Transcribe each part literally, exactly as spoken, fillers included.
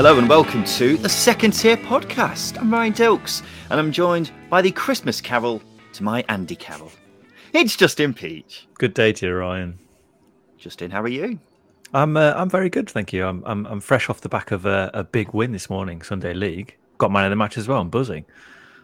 Hello and welcome to the Second Tier Podcast. I'm Ryan Dilks and I'm joined by the Christmas carol to my Andy Carroll. It's Justin Peach. Good day to you, Ryan. Justin, how are you? I'm uh, I'm very good, thank you. I'm I'm, I'm fresh off the back of a, a big win this morning, Sunday League. Got man of the match as well, I'm buzzing.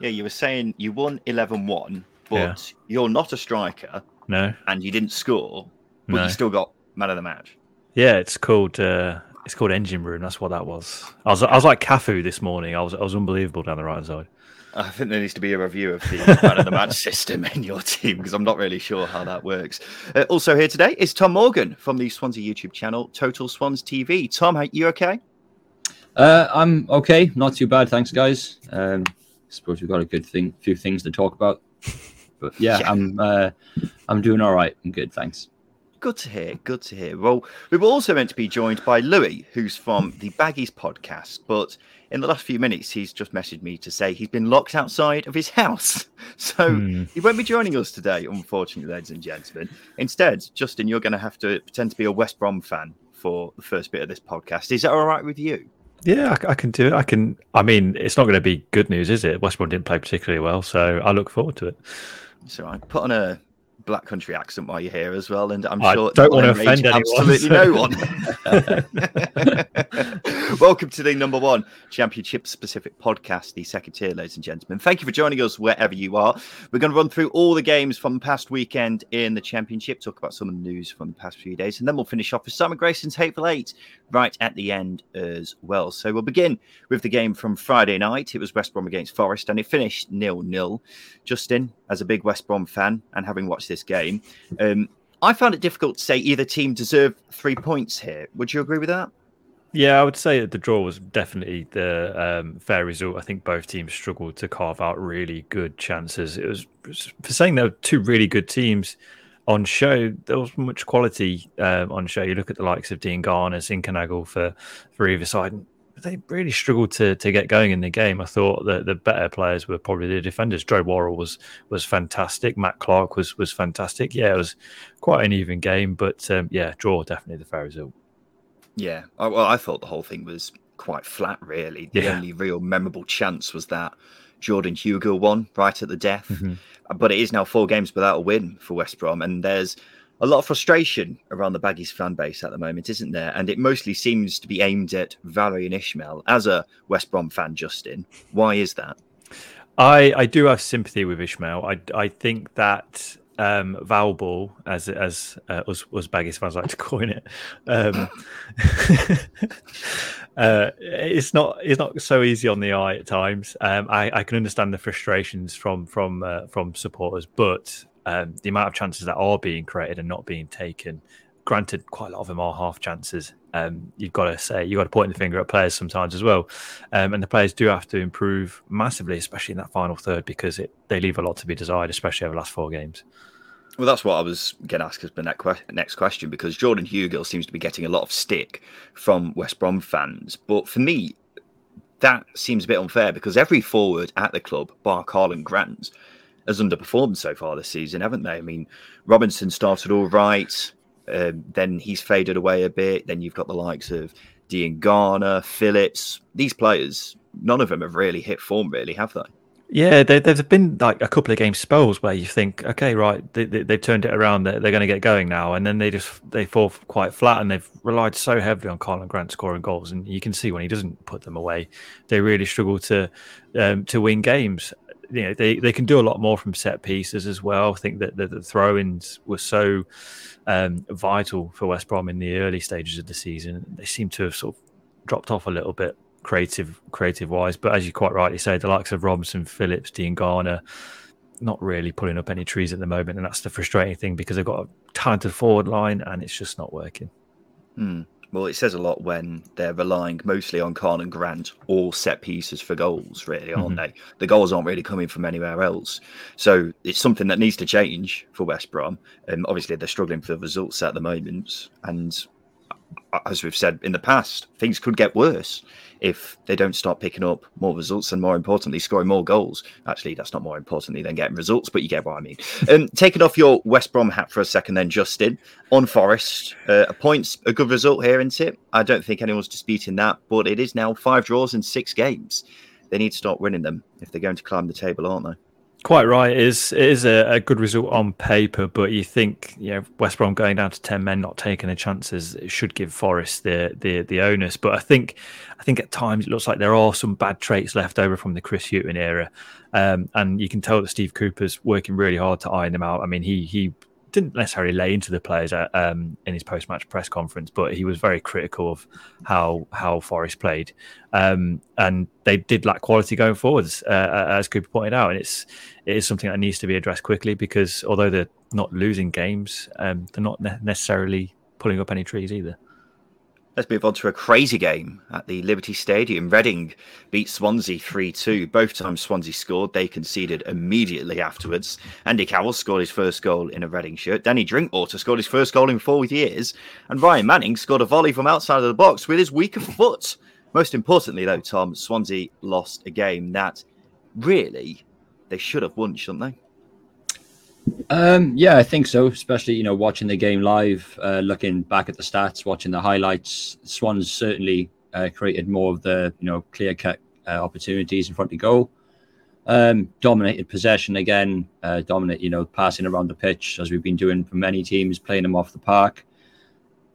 Yeah, you were saying you won eleven one, but yeah. You're not a striker. No. And you didn't score, but no. You still got man of the match. Yeah, it's called... Uh... It's called Engine Room. That's what that was. I was I was like Cafu this morning. I was I was unbelievable down the right side. I think there needs to be a review of the man of the match system in your team because I'm not really sure how that works. Uh, also here today is Tom Morgan from the Swansea YouTube channel Total Swans T V. Tom, are you okay? Uh, I'm okay. Not too bad, thanks, guys. Um, I suppose we've got a good thing, few things to talk about. But yeah, yeah. I'm uh, I'm doing all right. I'm good, thanks. Good to hear, good to hear. Well, we were also meant to be joined by Louis, who's from the Baggies podcast, but in the last few minutes, he's just messaged me to say he's been locked outside of his house. So hmm. he won't be joining us today, unfortunately, ladies and gentlemen. Instead, Justin, you're going to have to pretend to be a West Brom fan for the first bit of this podcast. Is that all right with you? Yeah, I, I can do it. I can. I mean, it's not going to be good news, is it? West Brom didn't play particularly well, so I look forward to it. It's all right. Put on a... Black country accent while you're here as well, and I'm I sure don't want to offend anyone, absolutely so. No one. Welcome to the number one championship specific podcast, the Second Tier, ladies and gentlemen. Thank you for joining us wherever you are. We're going to run through all the games from the past weekend in the championship, talk about some of the news from the past few days, and then we'll finish off with Simon Grayson's Hateful Eight right at the end as well. So we'll begin with the game from Friday night. It was West Brom against Forest, and it finished nil nil. Justin, as a big West Brom fan and having watched this This game, um, I found it difficult to say either team deserved three points here. Would you agree with that? Yeah, I would say that the draw was definitely the um, fair result. I think both teams struggled to carve out really good chances. It was, for saying there were two really good teams on show, there was much quality um, on show. You look at the likes of Dean Garner, Zinchenko for for either side. And they really struggled to to get going in the game. I thought that the better players were probably the defenders. Joe Worrell was was fantastic. Matt Clark was was fantastic. Yeah, it was quite an even game, but um, yeah, draw definitely the fair result. Yeah, I, well, I thought the whole thing was quite flat, really. The yeah. only real memorable chance was that Jordan Hugill won right at the death. Mm-hmm. But it is now four games without a win for West Brom, and there's a lot of frustration around the Baggies fan base at the moment, isn't there? And it mostly seems to be aimed at Valérien Ismaël. As a West Brom fan, Justin, why is that? I, I do have sympathy with Ismaël. I, I think that um, Val Ball, as as uh, us, us Baggies fans like to coin it, um, uh, it's not it's not so easy on the eye at times. Um, I, I can understand the frustrations from from uh, from supporters, but. Um, the amount of chances that are being created and not being taken, granted, quite a lot of them are half chances. Um, you've got to say, you've got to point the finger at players sometimes as well. Um, and the players do have to improve massively, especially in that final third, because it, they leave a lot to be desired, especially over the last four games. Well, that's what I was going to ask as the next question, because Jordan Hugill seems to be getting a lot of stick from West Brom fans. But for me, that seems a bit unfair, because every forward at the club, bar Carl and Grant, has underperformed so far this season, haven't they? I mean, Robinson started all right, um, then he's faded away a bit. Then you've got the likes of Dean Garner, Phillips. These players, none of them have really hit form, really, have they? Yeah, there, there's been like a couple of game spells where you think, okay, right, they, they, they've turned it around, they're, they're going to get going now, and then they just they fall quite flat, and they've relied so heavily on Callum Grant scoring goals, and you can see when he doesn't put them away, they really struggle to um, to win games. You know, they, they can do a lot more from set pieces as well. I think that the, the throw-ins were so um, vital for West Brom in the early stages of the season. They seem to have sort of dropped off a little bit creative, creative-wise. But as you quite rightly say, the likes of Robinson, Phillips, Dean Garner, not really pulling up any trees at the moment. And that's the frustrating thing, because they've got a talented forward line and it's just not working. Mm. Well, it says a lot when they're relying mostly on Carn and Grant or set pieces for goals, really, aren't mm-hmm. they? The goals aren't really coming from anywhere else. So it's something that needs to change for West Brom. Um, obviously, they're struggling for results at the moment. And as we've said in the past, things could get worse if they don't start picking up more results and, more importantly, scoring more goals. Actually, that's not more importantly than getting results, but you get what I mean. Um, taking off your West Brom hat for a second then, Justin, on Forest, uh, a point's a good result here, isn't it? I don't think anyone's disputing that, but it is now five draws in six games. They need to start winning them if they're going to climb the table, aren't they? Quite right. It is, it is a, a good result on paper, but you think, you know, West Brom going down to ten men, not taking the chances, it should give Forest the the the onus. But I think I think at times it looks like there are some bad traits left over from the Chris Hughton era, um, and you can tell that Steve Cooper's working really hard to iron them out. I mean, he he didn't necessarily lay into the players at, um, in his post-match press conference, but he was very critical of how how Forest played, um, and they did lack quality going forwards, uh, as Cooper pointed out. And it's it is something that needs to be addressed quickly, because although they're not losing games, um, they're not ne- necessarily pulling up any trees either. Let's move on to a crazy game at the Liberty Stadium. Reading beat Swansea three two. Both times Swansea scored, they conceded immediately afterwards. Andy Cowell scored his first goal in a Reading shirt. Danny Drinkwater scored his first goal in four years. And Ryan Manning scored a volley from outside of the box with his weaker foot. Most importantly, though, Tom, Swansea lost a game that really they should have won, shouldn't they? Um, yeah, I think so. Especially, you know, watching the game live, uh, looking back at the stats, watching the highlights, Swans certainly uh, created more of the, you know, clear-cut uh, opportunities in front of goal. Um, dominated possession again, uh, dominate, you know, passing around the pitch, as we've been doing for many teams, playing them off the park.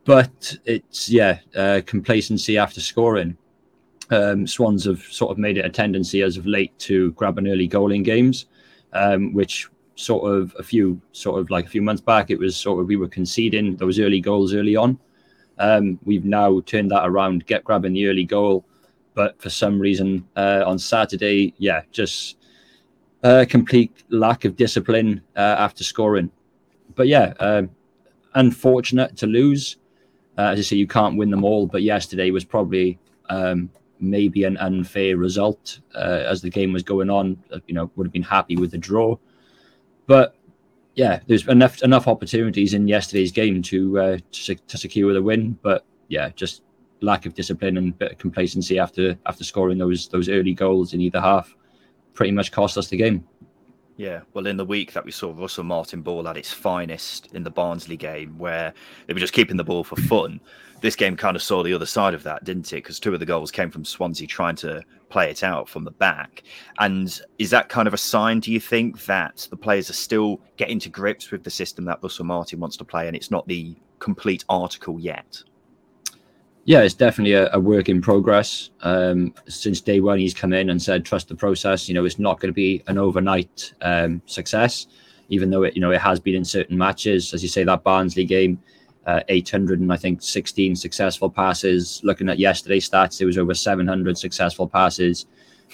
But it's, yeah, uh, complacency after scoring. Um, Swans have sort of made it a tendency as of late to grab an early goal in games, um, which... sort of a few sort of like a few months back, it was sort of we were conceding those early goals early on. Um, we've now turned that around, get grabbing the early goal. But for some reason uh, on Saturday, yeah, just a complete lack of discipline uh, after scoring. But yeah, uh, unfortunate to lose. Uh, as I say, you can't win them all. But yesterday was probably um, maybe an unfair result uh, as the game was going on. You know, would have been happy with the draw. But yeah, there's enough enough opportunities in yesterday's game to uh, to, to secure the win. But yeah, just lack of discipline and bit of complacency after after scoring those those early goals in either half pretty much cost us the game. Yeah, well, in the week that we saw Russell Martin ball at its finest in the Barnsley game, where they were just keeping the ball for fun, this game kind of saw the other side of that, didn't it? Because two of the goals came from Swansea trying to play it out from the back. And is that kind of a sign, do you think, that the players are still getting to grips with the system that Russell Martin wants to play and it's not the complete article yet? Yeah, it's definitely a, a work in progress. Um, since day one, he's come in and said, trust the process. You know, it's not going to be an overnight um, success, even though it, you know, it has been in certain matches. As you say, that Barnsley game, uh, eight hundred and I think sixteen successful passes. Looking at yesterday's stats, there was over seven hundred successful passes.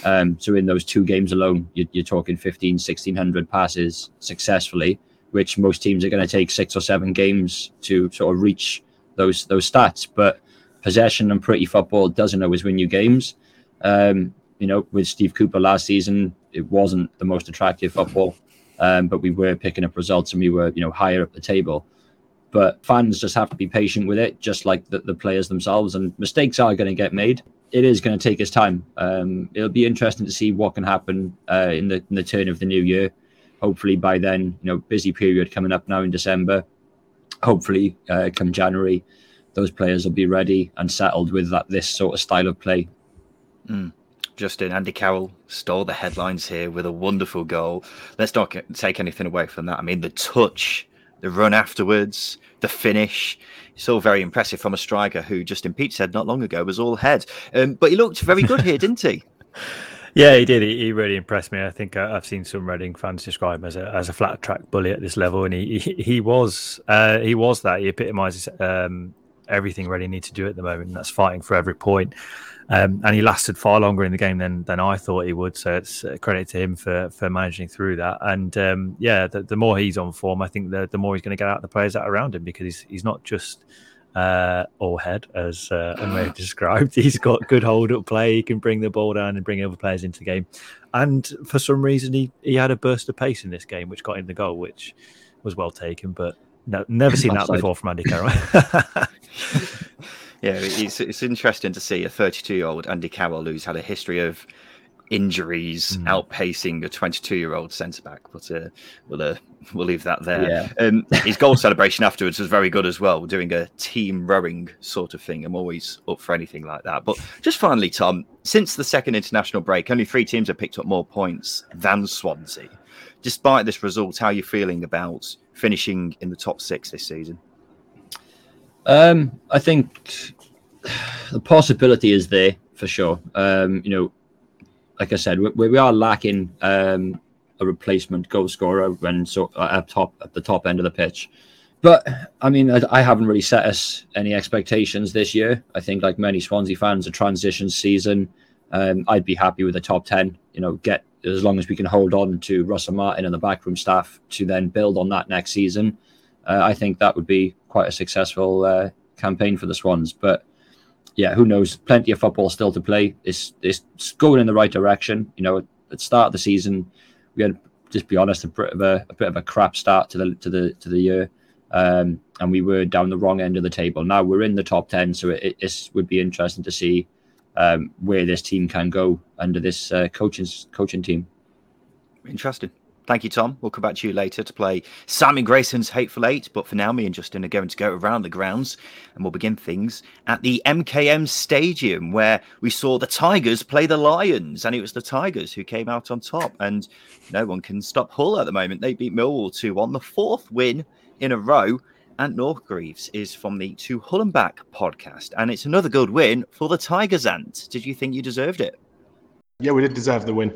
Um, so in those two games alone, you, you're talking fifteen, sixteen hundred passes successfully, which most teams are going to take six or seven games to sort of reach those those stats. But possession and pretty football doesn't always win you games. Um, you know, with Steve Cooper last season, it wasn't the most attractive football, um, but we were picking up results and we were, you know, higher up the table. But fans just have to be patient with it, just like the, the players themselves. And mistakes are going to get made. It is going to take us time. Um, it'll be interesting to see what can happen uh, in the in the turn of the new year. Hopefully by then, you know, busy period coming up now in December. Hopefully uh, come January, those players will be ready and settled with that this sort of style of play. Mm. Justin, Andy Carroll stole the headlines here with a wonderful goal. Let's not get, take anything away from that. I mean, the touch, the run afterwards, the finish. It's all very impressive from a striker who Justin Peach said not long ago was all head. Um, but he looked very good here, didn't he? Yeah, he did. He, he really impressed me. I think uh, I've seen some Reading fans describe him as a as a flat track bully at this level. And he he, he was uh, he was that. He epitomises um everything Reading need to do at the moment, and that's fighting for every point. Um, and he lasted far longer in the game than than I thought he would, so it's a credit to him for for managing through that. And um, yeah, the, the more he's on form, I think the, the more he's going to get out of the players that are around him, because he's, he's not just uh, all head, as uh, Emre described. He's got good hold-up play. He can bring the ball down and bring other players into the game. And for some reason, he, he had a burst of pace in this game, which got him the goal, which was well taken, but no, never seen that before from Andy Carroll. Yeah, it's it's interesting to see a thirty-two-year-old Andy Carroll who's had a history of injuries mm. outpacing a twenty-two-year-old centre-back, but uh, we'll uh, we'll leave that there. Yeah. Um, his goal celebration afterwards was very good as well, doing a team rowing sort of thing. I'm always up for anything like that. But just finally, Tom, since the second international break, only three teams have picked up more points than Swansea. Despite this result, how are you feeling about finishing in the top six this season? Um, I think the possibility is there for sure. Um, you know, like I said, we, we are lacking um, a replacement goal scorer when so at top at the top end of the pitch. But I mean, I, I haven't really set us any expectations this year. I think, like many Swansea fans, a transition season. Um, I'd be happy with a top ten. You know, get as long as we can hold on to Russell Martin and the backroom staff to then build on that next season. Uh, I think that would be quite a successful uh, campaign for the Swans. But yeah, who knows? Plenty of football still to play. It's it's going in the right direction. You know, at the start of the season, we had, just be honest, a bit of a, a bit of a crap start to the to the to the year, um, and we were down the wrong end of the table. Now we're in the top ten, so it it would be interesting to see um, where this team can go under this uh, coaching coaching team. Interesting. Thank you, Tom. We'll come back to you later to play Simon Grayson's Hateful Eight. But for now, me and Justin are going to go around the grounds and we'll begin things at the M K M Stadium, where we saw the Tigers play the Lions. And it was the Tigers who came out on top. And no one can stop Hull at the moment. They beat Millwall two one, the fourth win in a row. And Northgreaves is from the To Hull and Back podcast. And it's another good win for the Tigers, Ant. Did you think you deserved it? Yeah, we did deserve the win.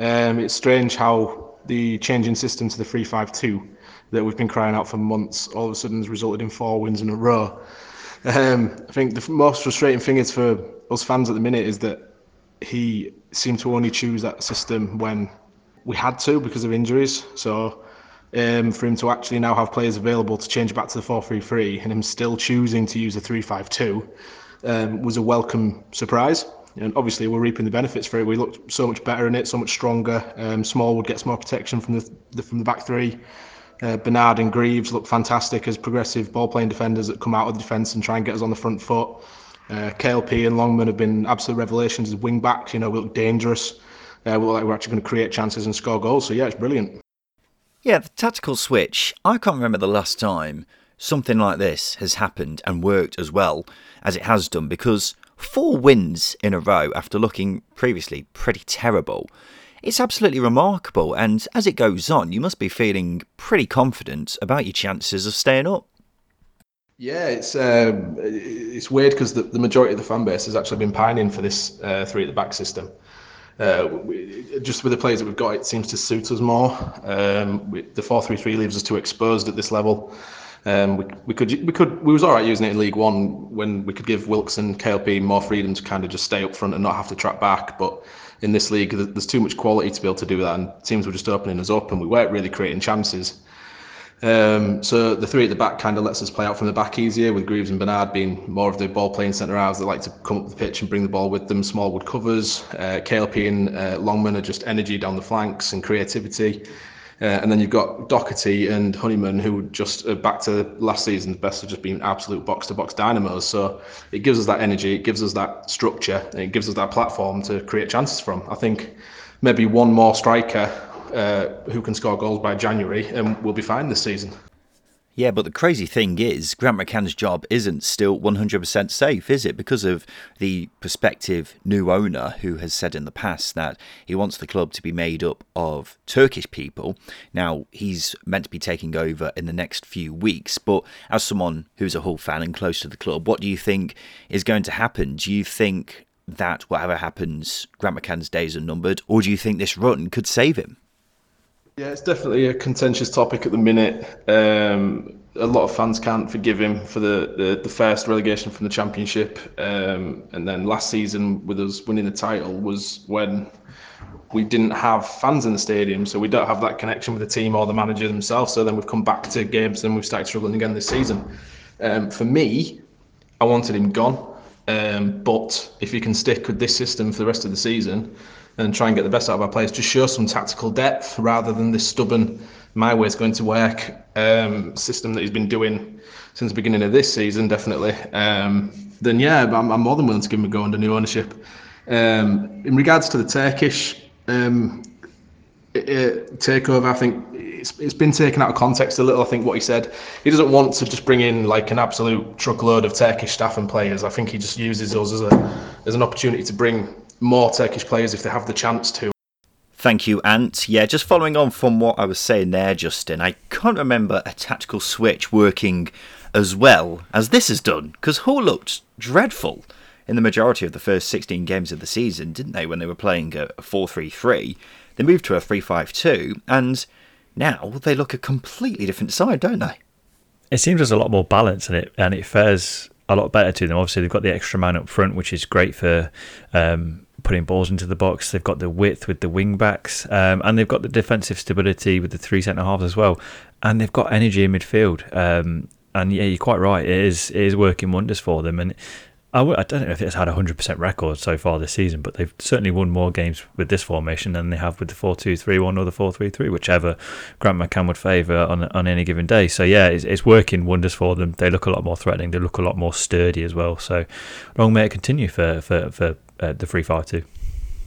Um, it's strange how the change in system to the three five two that we've been crying out for months all of a sudden has resulted in four wins in a row. Um, I think the most frustrating thing is for us fans at the minute is that he seemed to only choose that system when we had to because of injuries. So um, for him to actually now have players available to change back to the four three three and him still choosing to use the three five two um, was a welcome surprise. And obviously we're reaping the benefits for it. We looked so much better in it, so much stronger. Um, Smallwood gets more protection from the, the from the back three. Uh, Bernard and Greaves look fantastic as progressive ball-playing defenders that come out of the defence and try and get us on the front foot. Uh, K L P and Longman have been absolute revelations as wing-backs. You know, we look dangerous. Uh, we look like we're actually going to create chances and score goals. So yeah, it's brilliant. Yeah, the tactical switch. I can't remember the last time something like this has happened and worked as well as it has done, because four wins in a row after looking previously pretty terrible. It's absolutely remarkable, and as it goes on, you must be feeling pretty confident about your chances of staying up. Yeah, it's um, it's weird because the, the majority of the fan base has actually been pining for this uh, three at the back system. Uh, we, just with the players that we've got, it seems to suit us more. Um, we, the four three three leaves us too exposed at this level. Um, we, we could, we could, we was all right using it in League One when we could give Wilson, K L P more freedom to kind of just stay up front and not have to trap back. But in this league, there's too much quality to be able to do that, and teams were just opening us up, and we weren't really creating chances. Um, so the three at the back kind of lets us play out from the back easier, with Greaves and Bernard being more of the ball-playing centre halves that like to come up the pitch and bring the ball with them. Smallwood covers, uh, K L P and uh, Longman are just energy down the flanks and creativity. Uh, and then you've got Doherty and Honeyman, who just uh, back to last season's best have just been absolute box-to-box dynamos. So it gives us that energy, it gives us that structure, and it gives us that platform to create chances from. I think maybe one more striker uh, who can score goals by January and we'll be fine this season. Yeah, but the crazy thing is, Grant McCann's job isn't still one hundred percent safe, is it? Because of the prospective new owner who has said in the past that he wants the club to be made up of Turkish people. Now, he's meant to be taking over in the next few weeks, but as someone who's a Hull fan and close to the club, what do you think is going to happen? Do you think that whatever happens, Grant McCann's days are numbered, or do you think this run could save him? Yeah, it's definitely a contentious topic at the minute. Um, a lot of fans can't forgive him for the, the, the first relegation from the Championship. Um, and then last season with us winning the title was when we didn't have fans in the stadium, so we don't have that connection with the team or the manager themselves. So then we've come back to games and we've started struggling again this season. Um, for me, I wanted him gone. Um, but if you can stick with this system for the rest of the season and try and get the best out of our players, just show some tactical depth rather than this stubborn, my way's going to work, um, system that he's been doing since the beginning of this season, definitely, um, then yeah, I'm, I'm more than willing to give him a go under new ownership. Um, in regards to the Turkish um, it, it, takeover, I think it's it's been taken out of context a little. I think what he said, he doesn't want to just bring in like an absolute truckload of Turkish staff and players. I think he just uses us as a as an opportunity to bring more Turkish players if they have the chance to. Thank you, Ant. Yeah, just following on from what I was saying there, Justin, I can't remember a tactical switch working as well as this has done, because Hull looked dreadful in the majority of the first sixteen games of the season, didn't they, when they were playing a four three three. They moved to a three five two, and now they look a completely different side, don't they? It seems there's a lot more balance in it, and it fares a lot better to them. Obviously, they've got the extra man up front, which is great for um, putting balls into the box. They've got the width with the wing-backs, um, and they've got the defensive stability with the three centre-halves as well, and they've got energy in midfield. Um, and yeah, you're quite right. It is, it is working wonders for them, and I don't know if it's had a one hundred percent record so far this season, but they've certainly won more games with this formation than they have with the four two three one or the four three three, whichever Grant McCann would favour on on any given day. So yeah, it's, it's working wonders for them. They look a lot more threatening. They look a lot more sturdy as well. So long may it continue for, for, for uh, the three five two.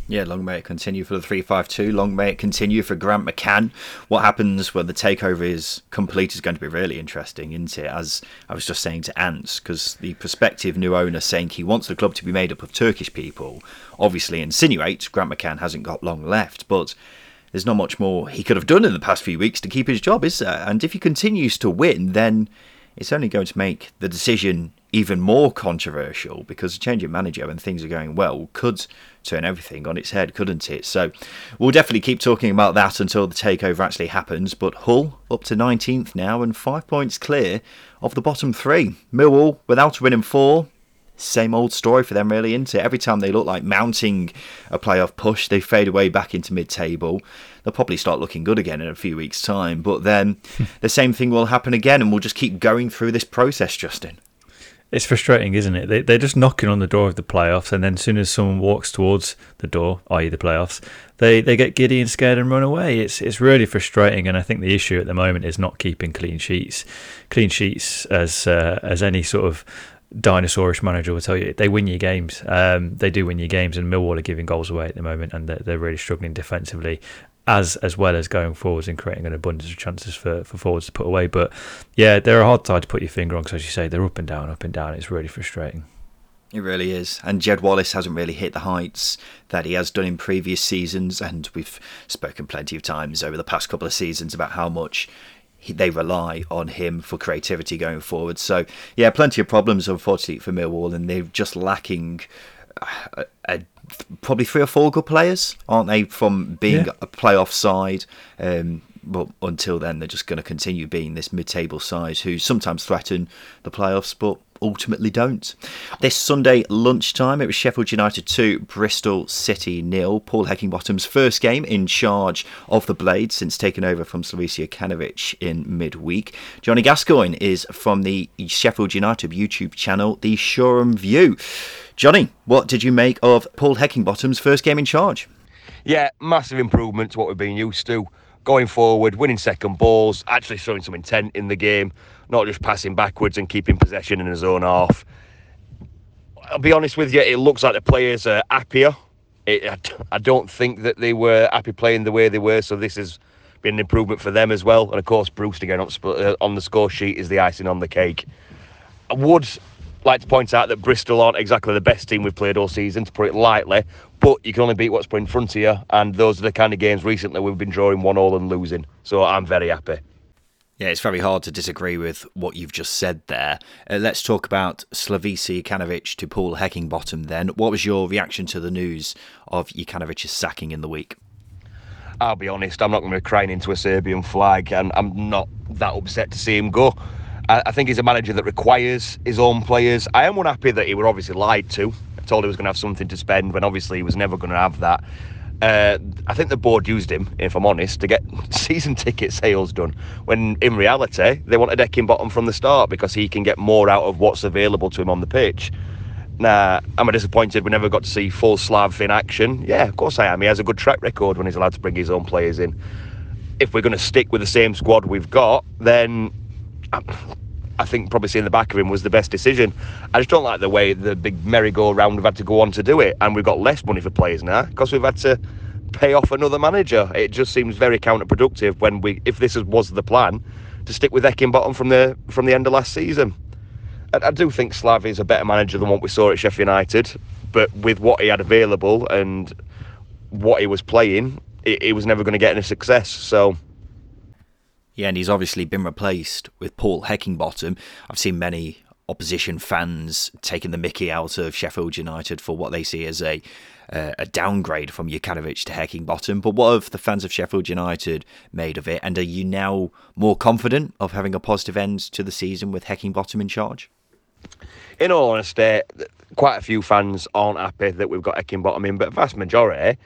Yeah, long may it continue for the three five two. Long may it continue for Grant McCann. What happens when the takeover is complete is going to be really interesting, isn't it? As I was just saying to Ants, because the prospective new owner saying he wants the club to be made up of Turkish people obviously insinuates Grant McCann hasn't got long left, but there's not much more he could have done in the past few weeks to keep his job, is there? And if he continues to win, then it's only going to make the decision even more controversial, because a change of manager when things are going well could turn everything on its head, couldn't it? So we'll definitely keep talking about that until the takeover actually happens. But Hull up to nineteenth now and five points clear of the bottom three. Millwall without a win in four. Same old story for them, really, isn't it? Every time they look like mounting a playoff push, they fade away back into mid-table. They'll probably start looking good again in a few weeks' time, but then the same thing will happen again, and we'll just keep going through this process, Justin. It's frustrating, isn't it? They, they're just knocking on the door of the playoffs, and then as soon as someone walks towards the door, that is the playoffs, they, they get giddy and scared and run away. It's it's really frustrating, and I think the issue at the moment is not keeping clean sheets. Clean sheets, as uh, as any sort of dinosaurish manager will tell you, they win your games. Um, they do win your games, and Millwall are giving goals away at the moment, and they're, they're really struggling defensively, as as well as going forwards and creating an abundance of chances for, for forwards to put away. But yeah, they're a hard side to put your finger on, because as you say, they're up and down, up and down. It's really frustrating. It really is. And Jed Wallace hasn't really hit the heights that he has done in previous seasons, and we've spoken plenty of times over the past couple of seasons about how much they rely on him for creativity going forward. So yeah, plenty of problems, unfortunately, for Millwall, and they're just lacking a, a probably three or four good players, aren't they, from being yeah. a playoff side. Um, but until then, they're just going to continue being this mid-table side who sometimes threaten the playoffs, but ultimately don't. This Sunday lunchtime, it was Sheffield United two, Bristol City nil. Paul Heckingbottom's first game in charge of the Blades since taking over from Slavica Jokanovic in midweek. Johnny Gascoigne is from the Sheffield United YouTube channel, The Shoreham View. Johnny, what did you make of Paul Heckingbottom's first game in charge? Yeah, massive improvement to what we've been used to. Going forward, winning second balls, actually showing some intent in the game, not just passing backwards and keeping possession in his own half. I'll be honest with you, it looks like the players are happier. It, I don't think that they were happy playing the way they were, so this has been an improvement for them as well. And of course, Bruce again on the score sheet is the icing on the cake. I would like to point out that Bristol aren't exactly the best team we've played all season, to put it lightly, but you can only beat what's put in front of you, and those are the kind of games recently we've been drawing one all and losing, so I'm very happy. Yeah, it's very hard to disagree with what you've just said there. Uh, let's talk about Slavica Jokanovic to Paul Heckingbottom then. What was your reaction to the news of Jokanovic's sacking in the week? I'll be honest, I'm not going to be crying into a Serbian flag, and I'm not that upset to see him go. I, I think he's a manager that requires his own players. I am unhappy that he was obviously lied to. I told he was going to have something to spend when obviously he was never going to have that. Uh, I think the board used him, if I'm honest, to get season ticket sales done, when in reality they wanted Heckingbottom from the start because he can get more out of what's available to him on the pitch. Now, am I disappointed we never got to see full Slav in action? Yeah, of course I am. He has a good track record when he's allowed to bring his own players in. if we're going to stick with the same squad we've got, then I think probably seeing the back of him was the best decision. I just don't like the way the big merry-go-round we've had to go on to do it, and we've got less money for players now because we've had to pay off another manager. It just seems very counterproductive when we, if this was the plan, to stick with Eckingbottom from the from the end of last season. I, I do think Slav is a better manager than what we saw at Sheffield United, but with what he had available and what he was playing, it, it was never going to get any success. So. Yeah, and he's obviously been replaced with Paul Heckingbottom. I've seen many opposition fans taking the mickey out of Sheffield United for what they see as a uh, a downgrade from Jukanovic to Heckingbottom. But what have the fans of Sheffield United made of it? And are you now more confident of having a positive end to the season with Heckingbottom in charge? In all honesty, quite a few fans aren't happy that we've got Heckingbottom in, but the vast majority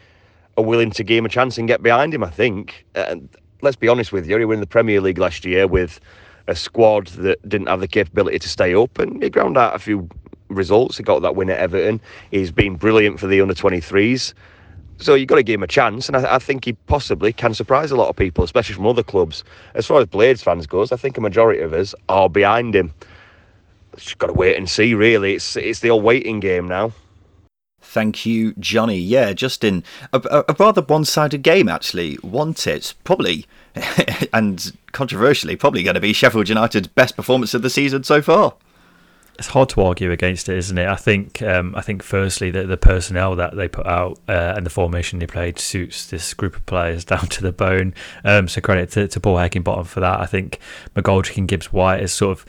are willing to give him a chance and get behind him, I think. And let's be honest with you, he were in the Premier League last year with a squad that didn't have the capability to stay up, and he ground out a few results. He got that win at Everton. He's been brilliant for the under twenty-threes. So you've got to give him a chance, and I, I think he possibly can surprise a lot of people, especially from other clubs. As far as Blades fans goes, I think a majority of us are behind him. Just got to wait and see, really. It's, it's the old waiting game now. Thank you, Johnny. Yeah, Justin, a, a rather one-sided game, actually. One tit, probably, and controversially, probably going to be Sheffield United's best performance of the season so far. It's hard to argue against it, isn't it? I think, um, I think firstly, that the personnel that they put out uh, and the formation they played suits this group of players down to the bone. Um, so credit to, to Paul Heckingbottom for that. I think McGoldrick and Gibbs-White is sort of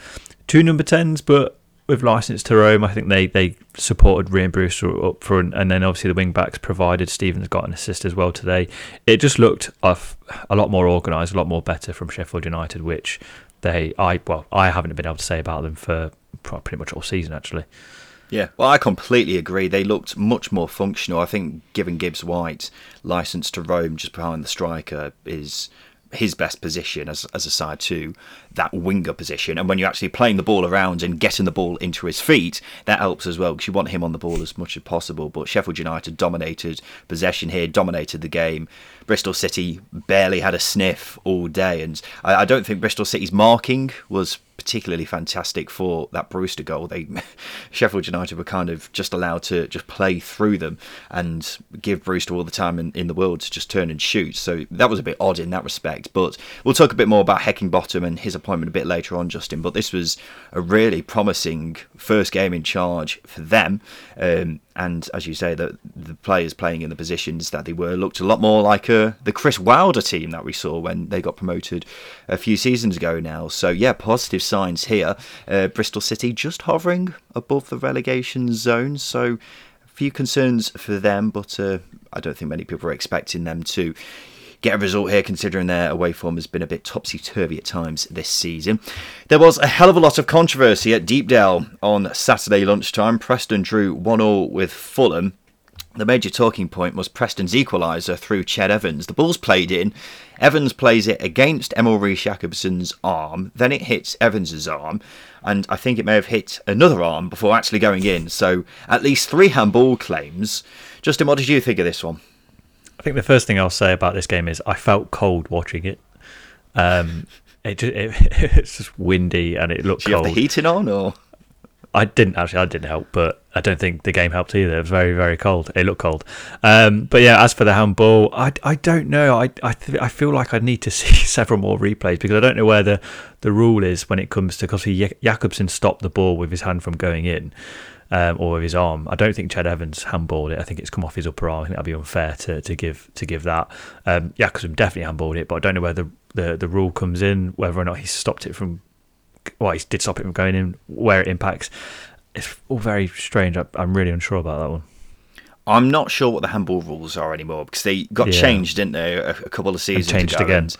two number tens, but with licence to roam, I think they, they supported Ryan Brewster up front, and then obviously the wing-backs provided. Stevens got an assist as well today. It just looked off a lot more organised, a lot more better from Sheffield United, which they I well I haven't been able to say about them for pretty much all season, actually. Yeah, well, I completely agree. They looked much more functional. I think giving Gibbs-White licence to roam just behind the striker is his best position as as a side to that winger position. And when you're actually playing the ball around and getting the ball into his feet, that helps as well, because you want him on the ball as much as possible. But Sheffield United dominated possession here, dominated the game. Bristol City barely had a sniff all day. And I, I don't think Bristol City's marking was particularly fantastic for that Brewster goal. They Sheffield United were kind of just allowed to just play through them and give Brewster all the time in, in the world to just turn and shoot. So that was a bit odd in that respect. But we'll talk a bit more about Heckingbottom and his appointment a bit later on, Justin. But this was a really promising first game in charge for them. Um, and as you say, the, the players playing in the positions that they were looked a lot more like uh, the Chris Wilder team that we saw when they got promoted a few seasons ago now. So yeah, positive signs here. Uh, Bristol City just hovering above the relegation zone, so a few concerns for them, but uh, I don't think many people are expecting them to get a result here, considering their away form has been a bit topsy-turvy at times this season. There was a hell of a lot of controversy at Deepdale on Saturday lunchtime. Preston drew one all with Fulham. The major talking point was Preston's equaliser through Ched Evans. The ball's played in, Evans plays it against Emil Riis Jakobsen's arm, then it hits Evans's arm, and I think it may have hit another arm before actually going in. So at least three handball claims. Justin, what did you think of this one? I think the first thing I'll say about this game is I felt cold watching it. Um, it, just, it it's just windy and it looked cold. Did you cold. have the heating on, or? I didn't actually. I didn't help, but I don't think the game helped either. It was very, very cold. It looked cold. Um, but yeah, as for the handball, I, I don't know. I I, th- I feel like I need to see several more replays, because I don't know where the, the rule is when it comes to, because Jakobsen stopped the ball with his hand from going in. Um, or with his arm. I don't think Ched Evans handballed it. I think it's come off his upper arm. I think that'd be unfair to, to give to give that. Um, yeah, because he definitely handballed it, but I don't know where the, the, the rule comes in, whether or not he stopped it from. Well, he did stop it from going in. Where it impacts, it's all very strange. I, I'm really unsure about that one. I'm not sure what the handball rules are anymore, because they got yeah. changed, didn't they? A, a couple of seasons and changed ago. again. And,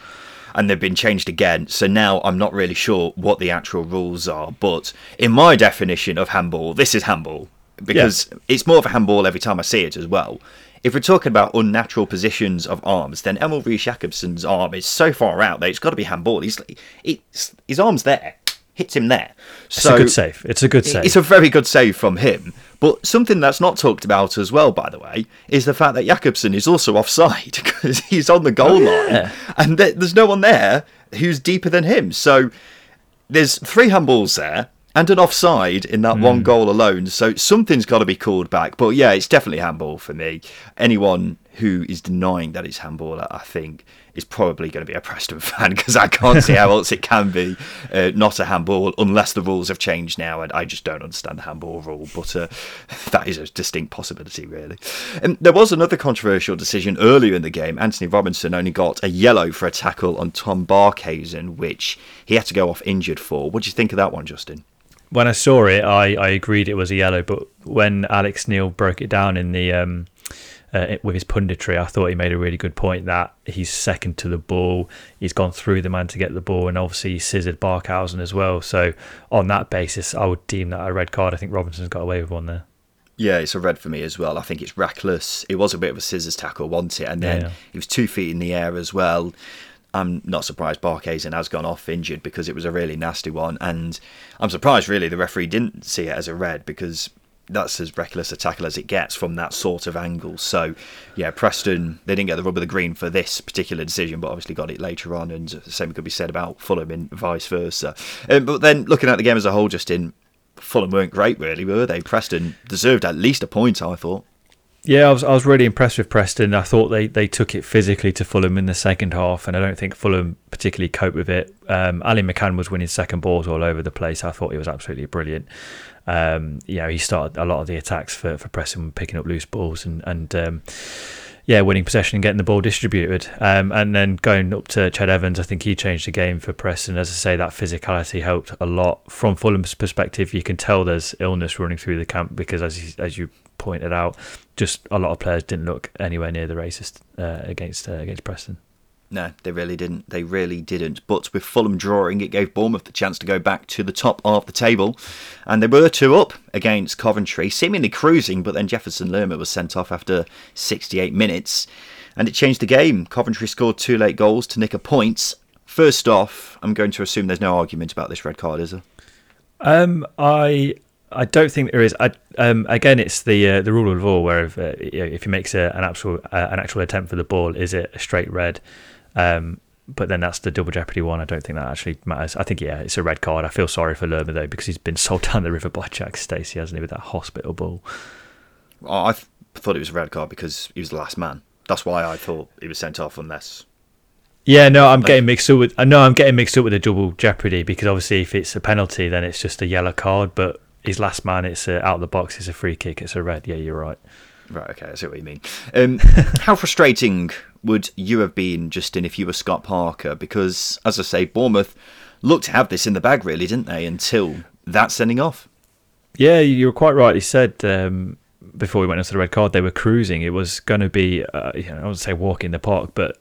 and they've been changed again, so now I'm not really sure what the actual rules are. But in my definition of handball, this is handball, because yeah. it's more of a handball every time I see it as well. If we're talking about unnatural positions of arms, then Emil Riis Jakobsen's arm is so far out that it's got to be handball. He's, he, his arm's there. hits him there. It's so a good save. It's a good save. It's a very good save from him. But something that's not talked about as well, by the way, is the fact that Jakobsen is also offside because he's on the goal oh, yeah. line and th- there's no one there who's deeper than him. So there's three handballs there and an offside in that mm. one goal alone. So something's got to be called back. But yeah, it's definitely handball for me. Anyone who is denying that it's handball, I think, is probably going to be a Preston fan because I can't see how else it can be uh, not a handball unless the rules have changed now, and I just don't understand the handball rule, but uh, that is a distinct possibility, really. And there was another controversial decision earlier in the game. Anthony Robinson only got a yellow for a tackle on Tom Barkhuizen, which he had to go off injured for. What do you think of that one, Justin? When I saw it, I, I agreed it was a yellow, but when Alex Neil broke it down in the... Um... Uh, with his punditry, I thought he made a really good point that he's second to the ball, he's gone through the man to get the ball, and obviously he scissored Barkhausen as well. So on that basis, I would deem that a red card. I think Robinson's got away with one there. Yeah, it's a red for me as well. I think it's reckless. It was a bit of a scissors tackle, wasn't it? And then yeah. he was two feet in the air as well. I'm not surprised Barkhausen has gone off injured because it was a really nasty one, and I'm surprised really the referee didn't see it as a red because that's as reckless a tackle as it gets from that sort of angle. So, yeah, Preston, they didn't get the rub of the green for this particular decision, but obviously got it later on, and the same could be said about Fulham and vice versa. Um, but then, looking at the game as a whole, Justin, Fulham weren't great, really, were they? Preston deserved at least a point, I thought. Yeah, I was I was really impressed with Preston. I thought they, they took it physically to Fulham in the second half, and I don't think Fulham particularly coped with it. Um, Ali McCann was winning second balls all over the place. I thought he was absolutely brilliant. Um, you know, he started a lot of the attacks for, for Preston, picking up loose balls and, and um, yeah, winning possession and getting the ball distributed. Um, and then going up to Ched Evans, I think he changed the game for Preston. As I say, that physicality helped a lot. From Fulham's perspective, you can tell there's illness running through the camp because, as as you pointed out, just a lot of players didn't look anywhere near the races uh, against uh, against Preston. No, they really didn't. They really didn't. But with Fulham drawing, it gave Bournemouth the chance to go back to the top of the table. And they were two up against Coventry, seemingly cruising, but then Jefferson Lerma was sent off after sixty-eight minutes. And it changed the game. Coventry scored two late goals to nick a point. First off, I'm going to assume there's no argument about this red card, is there? Um, I... I don't think there is. I, um, again, it's the uh, the rule of law where if, uh, you know, if he makes a, an actual uh, an actual attempt for the ball, is it a straight red? Um, but then that's the double jeopardy one. I don't think that actually matters. I think yeah, it's a red card. I feel sorry for Lerma though because he's been sold down the river by Jack Stacey, hasn't he, with that hospital ball? Oh, I th- thought it was a red card because he was the last man. That's why I thought he was sent off unless. Yeah, no, I'm getting mixed up with. No, I'm getting mixed up with the double jeopardy because obviously if it's a penalty, then it's just a yellow card, but. His last man, it's a, out of the box, it's a free kick, it's a red. Yeah, you're right. Right, okay, I see what you mean. Um, how frustrating would you have been, Justin, if you were Scott Parker? Because, as I say, Bournemouth looked to have this in the bag, really, didn't they, until that sending off? Yeah, you were quite rightly said um, before we went into the red card, they were cruising. It was going to be, uh, you know, I wouldn't say walk in the park, but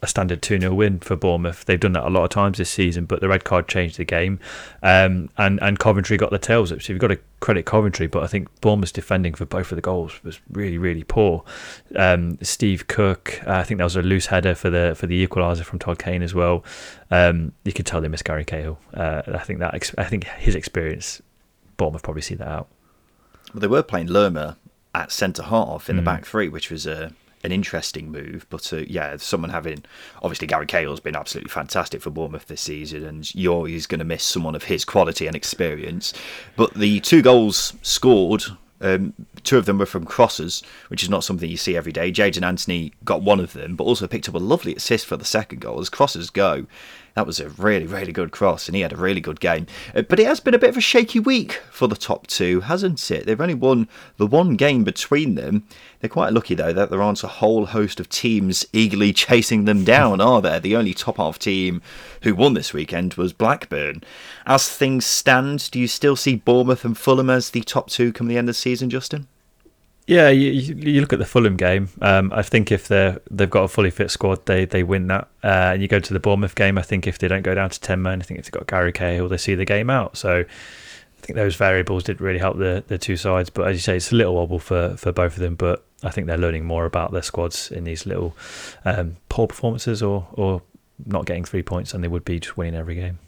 a standard two nil win for Bournemouth. They've done that a lot of times this season, but the red card changed the game um, and, and Coventry got their tails up. So you've got to credit Coventry, but I think Bournemouth's defending for both of the goals was really, really poor. Um, Steve Cook, uh, I think that was a loose header for the for the equaliser from Todd Kane as well. Um, you could tell they missed Gary Cahill. Uh, I think that I think his experience, Bournemouth probably see that out. Well, they were playing Lerma at centre-half in mm. the back three, which was a... Uh... an interesting move, but uh, yeah, someone having obviously Gary Cahill's been absolutely fantastic for Bournemouth this season, and you're always going to miss someone of his quality and experience. But the two goals scored, um, two of them were from crosses, which is not something you see every day. Jadon Anthony got one of them, but also picked up a lovely assist for the second goal. As crosses go, that was a really, really good cross, and he had a really good game. Uh, but it has been a bit of a shaky week for the top two, hasn't it? They've only won the one game between them. They're quite lucky, though, that there aren't a whole host of teams eagerly chasing them down, are there? The only top-half team who won this weekend was Blackburn. As things stand, do you still see Bournemouth and Fulham as the top two come the end of the season, Justin? Yeah, you, you look at the Fulham game. Um, I think if they're they've got a fully fit squad, they they win that. Uh, and you go to the Bournemouth game. I think if they don't go down to ten men, I think if they've got Gary Cahill, they see the game out. So I think those variables did really help the the two sides. But as you say, it's a little wobble for for both of them. But I think they're learning more about their squads in these little um, poor performances or or not getting three points than they would be just winning every game.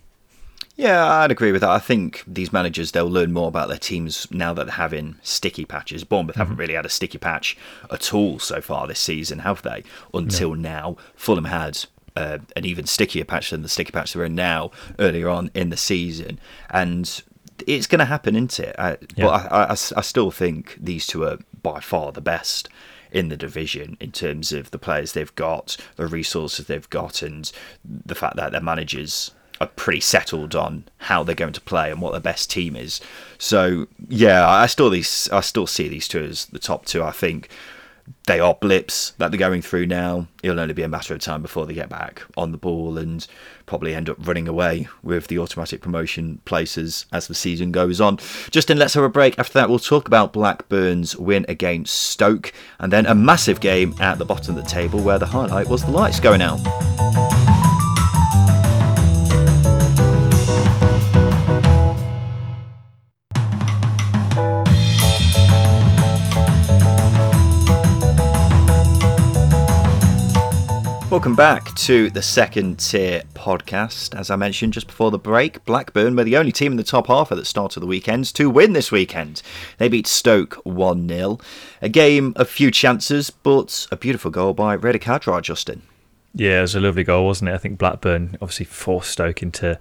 Yeah, I'd agree with that. I think these managers, they'll learn more about their teams now that they're having sticky patches. Bournemouth mm-hmm. haven't really had a sticky patch at all so far this season, have they? Until no. now. Fulham had uh, an even stickier patch than the sticky patch they're in now earlier on in the season. And it's going to happen, isn't it? I, yeah. But I, I, I still think these two are by far the best in the division in terms of the players they've got, the resources they've got, and the fact that their managers are pretty settled on how they're going to play and what their best team is. So yeah, I still these I still see these two as the top two. I think they are blips that they're going through now. It'll only be a matter of time before they get back on the ball and probably end up running away with the automatic promotion places as the season goes on. Justin, let's have a break. After that, we'll talk about Blackburn's win against Stoke and then a massive game at the bottom of the table where the highlight was the lights going out. Welcome back to the Second Tier Podcast. As I mentioned just before the break, Blackburn were the only team in the top half at the start of the weekend to win this weekend. They beat Stoke one nil. A game of few chances, but a beautiful goal by Reda Kadra, Justin. Yeah, it was a lovely goal, wasn't it? I think Blackburn obviously forced Stoke into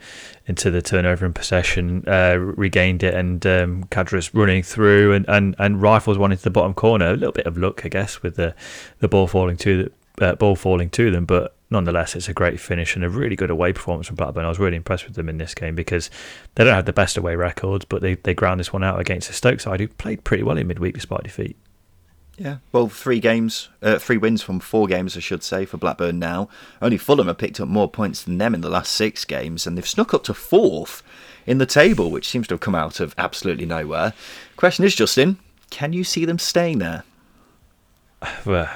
into the turnover and possession, uh, regained it, and um, Kadra's running through and, and, and rifles one into the bottom corner. A little bit of luck, I guess, with the, the ball falling to the Uh, ball falling to them, but nonetheless it's a great finish and a really good away performance from Blackburn. I was really impressed with them in this game because they don't have the best away records, but they, they ground this one out against the Stoke side who played pretty well in midweek despite defeat. Yeah, well, three games, uh, three wins from four games I should say for Blackburn now. Only Fulham have picked up more points than them in the last six games and they've snuck up to fourth in the table, which seems to have come out of absolutely nowhere. Question is, Justin, can you see them staying there? Well,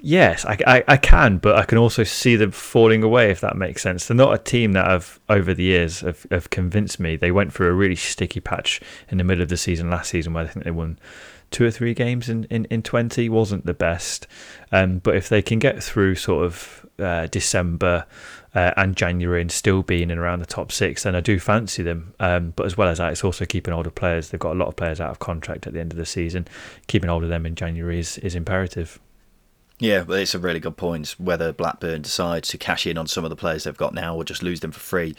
yes, I, I, I can, but I can also see them falling away, if that makes sense. They're not a team that have, over the years, have, have convinced me. They went through a really sticky patch in the middle of the season last season where I think they won two or three games in, in, in twenty. Wasn't the best. Um, but if they can get through sort of uh, December uh, and January and still be in and around the top six, then I do fancy them. Um, but as well as that, it's also keeping older players. They've got a lot of players out of contract at the end of the season. Keeping hold of them in January is, is imperative. Yeah, well, it's a really good point. Whether Blackburn decides to cash in on some of the players they've got now or just lose them for free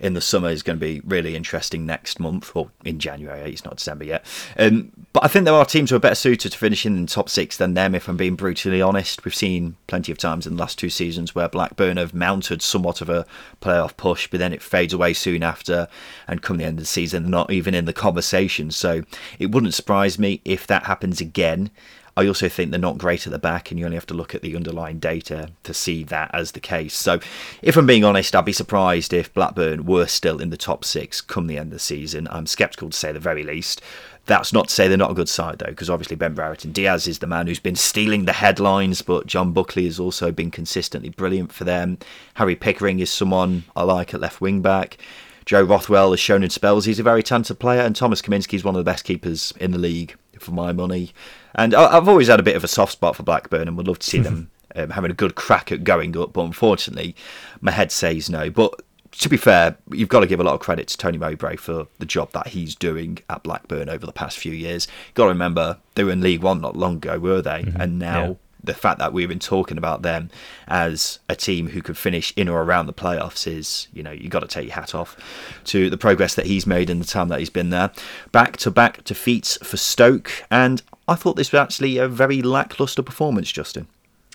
in the summer is going to be really interesting next month, or in January, it's not December yet. Um, but I think there are teams who are better suited to finishing in the top six than them, if I'm being brutally honest. We've seen plenty of times in the last two seasons where Blackburn have mounted somewhat of a playoff push, but then it fades away soon after, and come the end of the season, they're not even in the conversation. So it wouldn't surprise me if that happens again. I also think they're not great at the back and you only have to look at the underlying data to see that as the case. So if I'm being honest, I'd be surprised if Blackburn were still in the top six come the end of the season. I'm sceptical to say the very least. That's not to say they're not a good side though, because obviously Ben Brereton-Diaz is the man who's been stealing the headlines, but John Buckley has also been consistently brilliant for them. Harry Pickering is someone I like at left wing back. Joe Rothwell has shown in spells he's a very talented player, and Thomas Kaminski is one of the best keepers in the league for my money. And I've always had a bit of a soft spot for Blackburn and would love to see them um, having a good crack at going up, but unfortunately my head says no. But to be fair, you've got to give a lot of credit to Tony Mowbray for the job that he's doing at Blackburn over the past few years. You've got to remember, they were in League One not long ago, were they? Mm-hmm. And now yeah. the fact that we've been talking about them as a team who could finish in or around the playoffs is, you know, you've got to take your hat off to the progress that he's made in the time that he's been there. Back-to-back defeats for Stoke, and I thought this was actually a very lacklustre performance, Justin.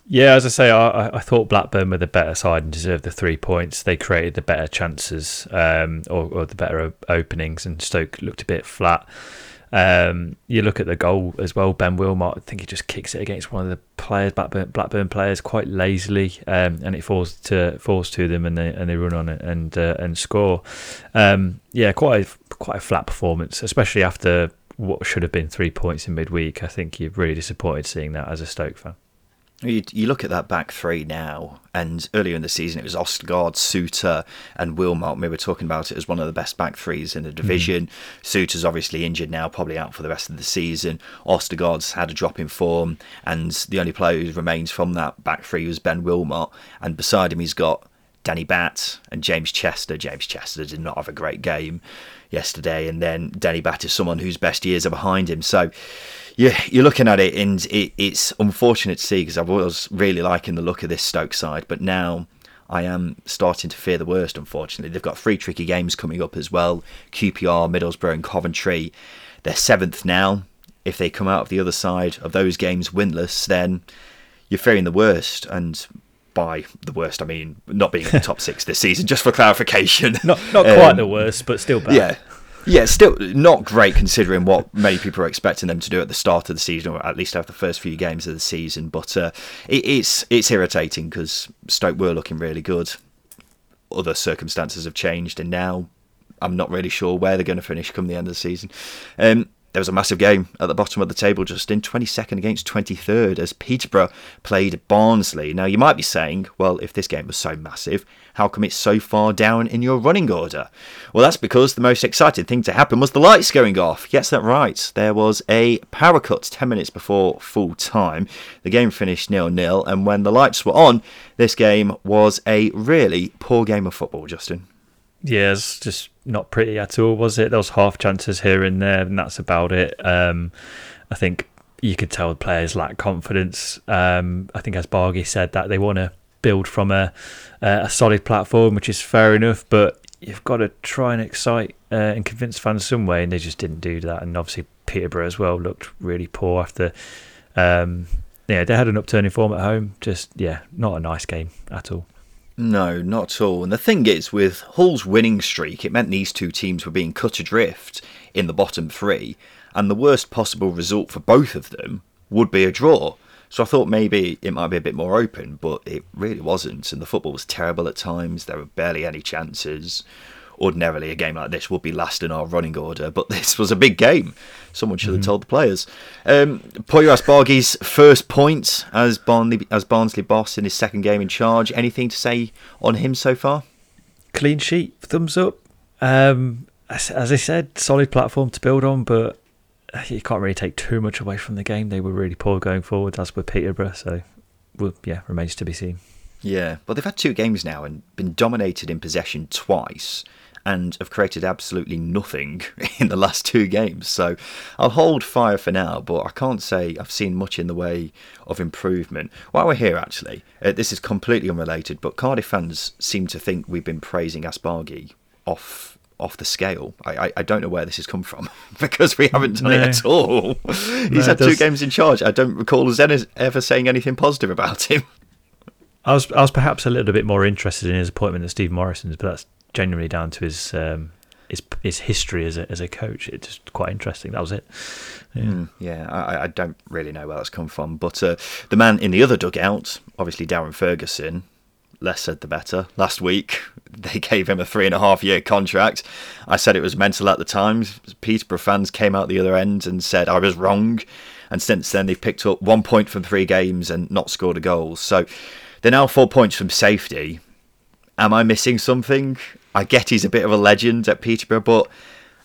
Yeah, as I say, I, I thought Blackburn were the better side and deserved the three points. They created the better chances um, or, or the better openings, and Stoke looked a bit flat. Um, you look at the goal as well, Ben Wilmot, I think he just kicks it against one of the players, Blackburn, Blackburn players, quite lazily, um, and it falls to falls to them, and they and they run on it and uh, and score. Um, yeah, quite a, quite a flat performance, especially after what should have been three points in midweek. I think you're really disappointed seeing that as a Stoke fan. You, you look at that back three now, and earlier in the season it was Østergaard, Suter and Wilmot. We were talking about it as one of the best back threes in the division. Mm-hmm. Suter's obviously injured now, probably out for the rest of the season. Østergaard's had a drop in form, and the only player who remains from that back three was Ben Wilmot, and beside him he's got Danny Batt and James Chester. James Chester did not have a great game yesterday, and then Danny Batt is someone whose best years are behind him. So yeah, you're looking at it, and it, it's unfortunate to see, because I was really liking the look of this Stoke side, but now I am starting to fear the worst, unfortunately. They've got three tricky games coming up as well: Q P R, Middlesbrough and Coventry. They're seventh now. If they come out of the other side of those games winless, then you're fearing the worst. And by the worst, I mean not being in the top six this season, just for clarification. Not not quite um, the worst, but still bad. Yeah, yeah, still not great considering what many people are expecting them to do at the start of the season, or at least after the first few games of the season. But uh, it, it's, it's irritating, because Stoke were looking really good. Other circumstances have changed, and now I'm not really sure where they're going to finish come the end of the season. Um, There was a massive game at the bottom of the table, Justin, twenty-second against twenty-third, as Peterborough played Barnsley. Now, you might be saying, well, if this game was so massive, how come it's so far down in your running order? Well, that's because the most exciting thing to happen was the lights going off. Yes, that's right. There was a power cut ten minutes before full time. The game finished nil nil, and when the lights were on, this game was a really poor game of football, Justin. Yeah, it's just not pretty at all, was it? There was half chances here and there, and that's about it. Um, I think you could tell the players lack confidence. Um, I think, as Bargy said, that they want to build from a a solid platform, which is fair enough, but you've got to try and excite uh, and convince fans some way, and they just didn't do that. And obviously Peterborough as well looked really poor after... Um, yeah, they had an upturn in form at home. Just, yeah, not a nice game at all. No, not at all. And the thing is, with Hull's winning streak, it meant these two teams were being cut adrift in the bottom three, and the worst possible result for both of them would be a draw. So I thought maybe it might be a bit more open, but it really wasn't. And the football was terrible at times. There were barely any chances. Ordinarily, a game like this would be last in our running order, but this was a big game. Someone should have mm. told the players. Um, Poyo Aspargi's first point as Barnsley, as Barnsley boss in his second game in charge. Anything to say on him so far? Clean sheet, thumbs up. Um, as, as I said, solid platform to build on, but you can't really take too much away from the game. They were really poor going forward, as with Peterborough, so well, yeah, remains to be seen. Yeah, but they've had two games now and been dominated in possession twice, and have created absolutely nothing in the last two games. So I'll hold fire for now, but I can't say I've seen much in the way of improvement. While we're here, actually, uh, this is completely unrelated, but Cardiff fans seem to think we've been praising Aspargi off off the scale. I, I, I don't know where this has come from, because we haven't done no. it at all. He's no, had two games in charge. I don't recall us ever saying anything positive about him. I was, I was perhaps a little bit more interested in his appointment than Steve Morrison's, but that's genuinely down to his um, his his history as a as a coach. It's just quite interesting. That was it. Yeah, mm, yeah I, I don't really know where that's come from. But uh, the man in the other dugout, obviously Darren Ferguson, less said the better. Last week they gave him a three and a half year contract. I said it was mental at the time. Peterborough fans came out the other end and said I was wrong. And since then they've picked up one point from three games and not scored a goal. So they're now four points from safety. Am I missing something? I get he's a bit of a legend at Peterborough, but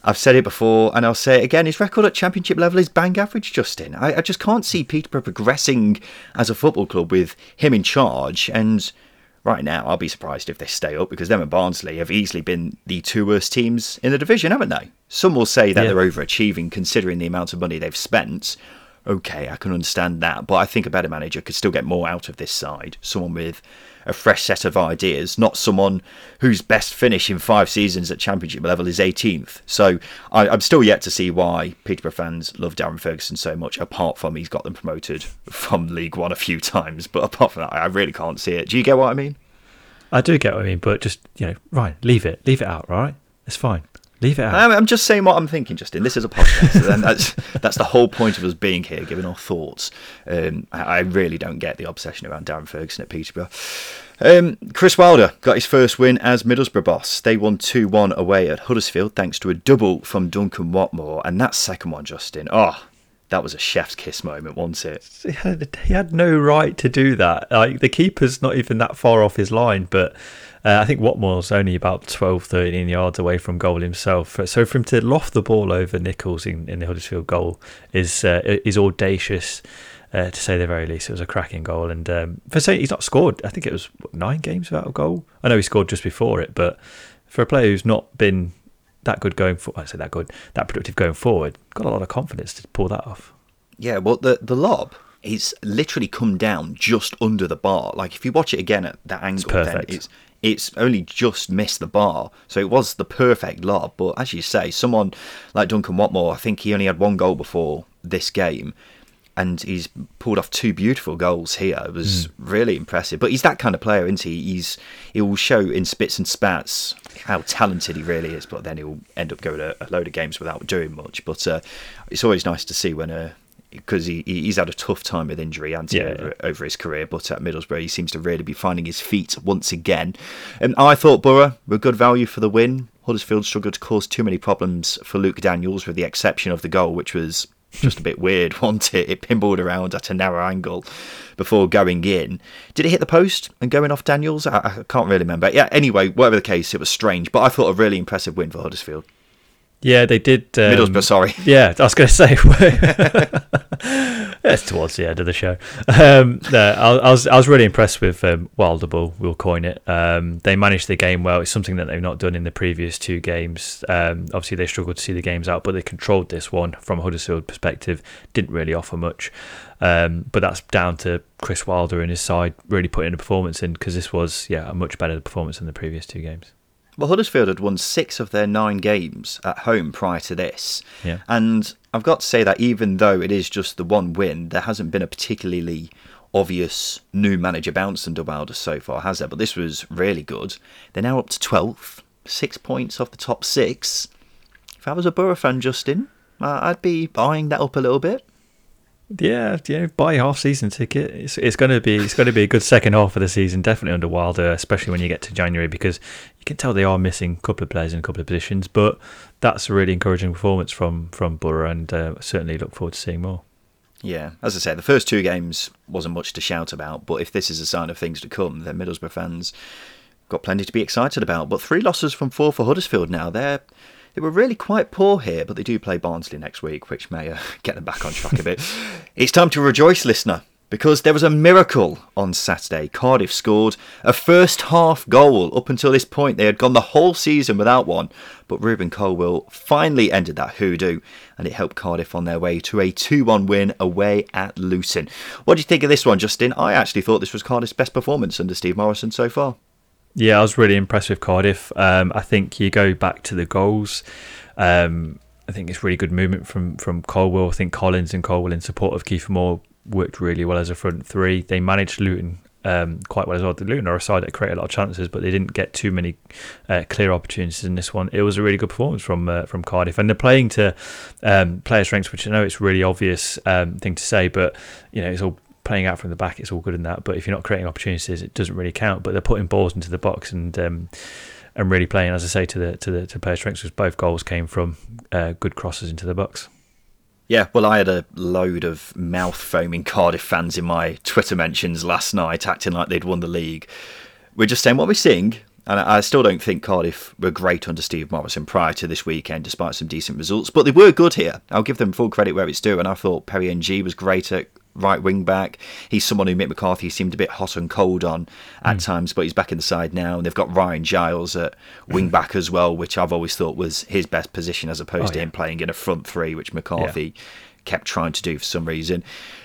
I've said it before and I'll say it again. His record at championship level is bang average, Justin. I, I just can't see Peterborough progressing as a football club with him in charge. And right now, I'll be surprised if they stay up, because them and Barnsley have easily been the two worst teams in the division, haven't they? Some will say that yeah. they're overachieving considering the amount of money they've spent. Okay, I can understand that, but I think a better manager could still get more out of this side. Someone with a fresh set of ideas, not someone whose best finish in five seasons at championship level is eighteenth. So I, I'm still yet to see why Peterborough fans love Darren Ferguson so much, apart from he's got them promoted from League One a few times. But apart from that, I really can't see it. Do you get what I mean? I do get what I mean, but just, you know, Ryan, leave it. Leave it out, right? It's fine. Leave it out. I'm just saying what I'm thinking, Justin. This is a podcast, and that's that's the whole point of us being here, giving our thoughts. Um, I, I really don't get the obsession around Darren Ferguson at Peterborough. Um, Chris Wilder got his first win as Middlesbrough boss. They won two one away at Huddersfield, thanks to a double from Duncan Watmore. And that second one, Justin, oh, that was a chef's kiss moment, wasn't it? He had, he had no right to do that. Like, the keeper's not even that far off his line, but... Uh, I think Watmore's only about twelve, thirteen yards away from goal himself. So for him to loft the ball over Nichols in, in the Huddersfield goal is uh, is audacious. uh, to say the very least. It was a cracking goal, and um, for saying he's not scored, I think it was what, nine games without a goal. I know he scored just before it, but for a player who's not been that good going forward, I say that good, that productive going forward, got a lot of confidence to pull that off. Yeah, well, the the lob, it's literally come down just under the bar. Like if you watch it again at that angle, it's perfect. Then it's it's only just missed the bar, so it was the perfect lob. But as you say, someone like Duncan Watmore, I think he only had one goal before this game, and he's pulled off two beautiful goals here. It was mm. really impressive. But he's that kind of player, isn't he? He's he will show in spits and spats how talented he really is, but then he'll end up going a, a load of games without doing much. But uh, it's always nice to see when a because he he's had a tough time with injury and yeah, over, yeah. over his career, but at Middlesbrough he seems to really be finding his feet once again. And I thought Borough were good value for the win. Huddersfield struggled to cause too many problems for Luke Daniels, with the exception of the goal, which was just a bit weird, wasn't it? It pinballed around at a narrow angle before going in. Did it hit the post and going off Daniels? I, I can't really remember. Yeah, anyway, whatever the case, it was strange, but I thought a really impressive win for Huddersfield. Yeah, they did. Um, Middlesbrough, sorry. Yeah, I was going to say. That's towards the end of the show. Um, no, I, I was I was really impressed with um, Wilderbull, we'll coin it. Um, they managed the game well. It's something that they've not done in the previous two games. Um, obviously, they struggled to see the games out, but they controlled this one from a Huddersfield perspective. Didn't really offer much. Um, but that's down to Chris Wilder and his side really putting a performance in, because this was yeah a much better performance than the previous two games. Well, Huddersfield had won six of their nine games at home prior to this. Yeah. And I've got to say that even though it is just the one win, there hasn't been a particularly obvious new manager bounce under Wilder so far, has there? But this was really good. They're now up to twelfth, six points off the top six. If I was a Borough fan, Justin, I'd be buying that up a little bit. Yeah, you know, buy a half-season ticket. It's it's going to be it's going to be a good second half of the season, definitely under Wilder, especially when you get to January, because you can tell they are missing a couple of players in a couple of positions. But that's a really encouraging performance from from Borough, and uh, certainly look forward to seeing more. Yeah, as I say, the first two games wasn't much to shout about, but if this is a sign of things to come, then Middlesbrough fans got plenty to be excited about. But three losses from four for Huddersfield now. They're They were really quite poor here, but they do play Barnsley next week, which may uh, get them back on track a bit. It's time to rejoice, listener, because there was a miracle on Saturday. Cardiff scored a first-half goal. Up until this point, they had gone the whole season without one, but Ruben Colwill finally ended that hoodoo, and it helped Cardiff on their way to a two one win away at Luton. What do you think of this one, Justin? I actually thought this was Cardiff's best performance under Steve Morrison so far. Yeah, I was really impressed with Cardiff. Um, I think you go back to the goals. Um, I think it's really good movement from from Colwill. I think Collins and Colwill in support of Kiefer Moore worked really well as a front three. They managed Luton um, quite well as well. The Luton are a side that created a lot of chances, but they didn't get too many uh, clear opportunities in this one. It was a really good performance from uh, from Cardiff, and they're playing to um, player strengths, which I know it's really obvious um, thing to say, but you know it's all. Playing out from the back, it's all good in that, but if you're not creating opportunities, it doesn't really count. But they're putting balls into the box and um, and really playing, as I say, to the to the to player strengths, because both goals came from uh, good crosses into the box. Yeah, well, I had a load of mouth foaming Cardiff fans in my Twitter mentions last night, acting like they'd won the league. We're just saying what we're seeing. And I still don't think Cardiff were great under Steve Morrison prior to this weekend, despite some decent results. But they were good here. I'll give them full credit where it's due. And I thought Perry Ng was great at right wing back. He's someone who Mick McCarthy seemed a bit hot and cold on at mm. times, but he's back in the side now. And they've got Ryan Giles at wing back as well, which I've always thought was his best position, as opposed oh, yeah. to him playing in a front three, which McCarthy yeah. kept trying to do for some reason.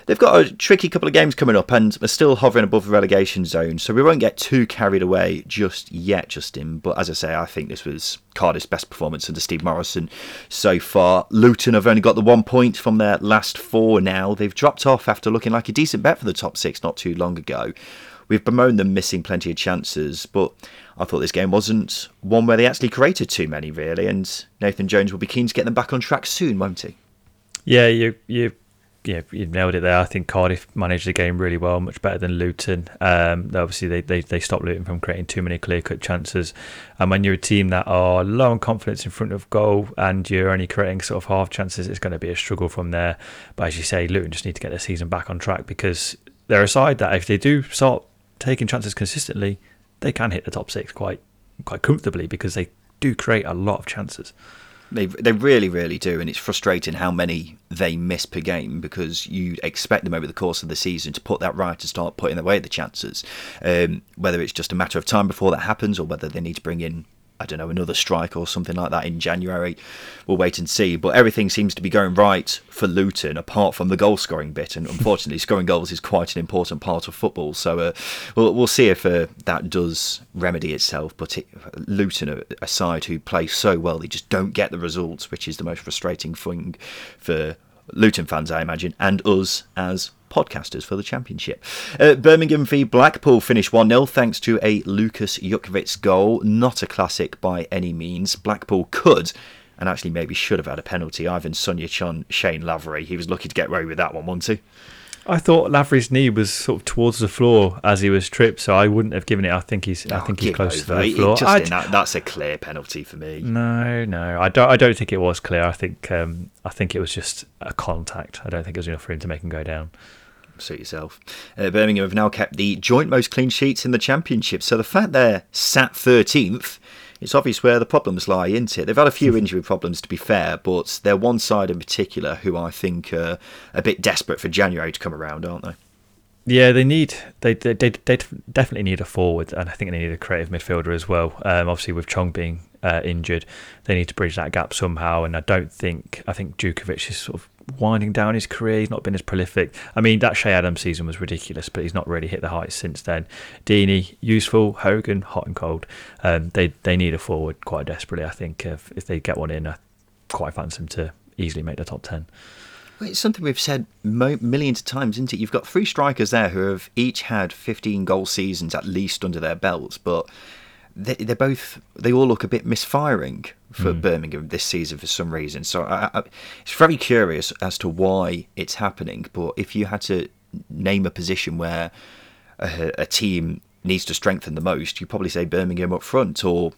They've got a tricky couple of games coming up and are still hovering above the relegation zone, so we won't get too carried away just yet, Justin. But as I say, I think this was Cardiff's best performance under Steve Morrison so far. Luton have only got the one point from their last four now. They've dropped off after looking like a decent bet for the top six not too long ago. We've bemoaned them missing plenty of chances, but I thought this game wasn't one where they actually created too many, really, and Nathan Jones will be keen to get them back on track soon, won't he? Yeah, you you yeah you nailed it there. I think Cardiff managed the game really well, much better than Luton. Um, obviously, they, they they stopped Luton from creating too many clear-cut chances. And when you're a team that are low on confidence in front of goal and you're only creating sort of half chances, it's going to be a struggle from there. But as you say, Luton just need to get their season back on track, because they're a side that if they do start taking chances consistently, they can hit the top six quite quite comfortably, because they do create a lot of chances. They they really, really do, and it's frustrating how many they miss per game, because you expect them over the course of the season to put that right and start putting away the chances. Um, whether it's just a matter of time before that happens, or whether they need to bring in, I don't know, another strike or something like that in January, we'll wait and see. But everything seems to be going right for Luton, apart from the goal-scoring bit. And unfortunately, scoring goals is quite an important part of football. So uh, we'll, we'll see if uh, that does remedy itself. But it, Luton are a side who play so well, they just don't get the results, which is the most frustrating thing for Luton fans, I imagine, and us as podcasters for the Championship. Uh, Birmingham v Blackpool finished one nil thanks to a Lukas Jukovic goal. Not a classic by any means. Blackpool could, and actually maybe should have had a penalty. Ivan Sonjichan, Shane Lavery. He was lucky to get away with that one, wasn't he? I thought Lavery's knee was sort of towards the floor as he was tripped, so I wouldn't have given it. I think he's, I think oh, he's close over. to the floor. Just, that, that's a clear penalty for me. No, no, I don't. I don't think it was clear. I think, um, I think it was just a contact. I don't think it was enough for him to make him go down. Suit yourself. Uh, Birmingham have now kept the joint most clean sheets in the Championship, so the fact they're sat thirteenth, it's obvious where the problems lie, isn't it? They've had a few injury problems, to be fair, but they're one side in particular who I think are a bit desperate for January to come around, aren't they? Yeah, they need they they they, they definitely need a forward, and I think they need a creative midfielder as well. Um, obviously, with Chong being uh, injured, they need to bridge that gap somehow, and I don't think I think Jukovic is sort of winding down his career. He's not been as prolific. I mean, that Shea Adams season was ridiculous, but he's not really hit the heights since then. Deeney, useful. Hogan, hot and cold. Um, they they need a forward quite desperately. I think if, if they get one in, I quite fancy them to easily make the top ten. Well, it's something we've said mo- millions of times, isn't it? You've got three strikers there who have each had fifteen goal seasons at least under their belts, but they, they're both, they all look a bit misfiring for mm. Birmingham this season for some reason. So I, I, it's very curious as to why it's happening. But if you had to name a position where a, a team needs to strengthen the most, you'd probably say Birmingham up front, or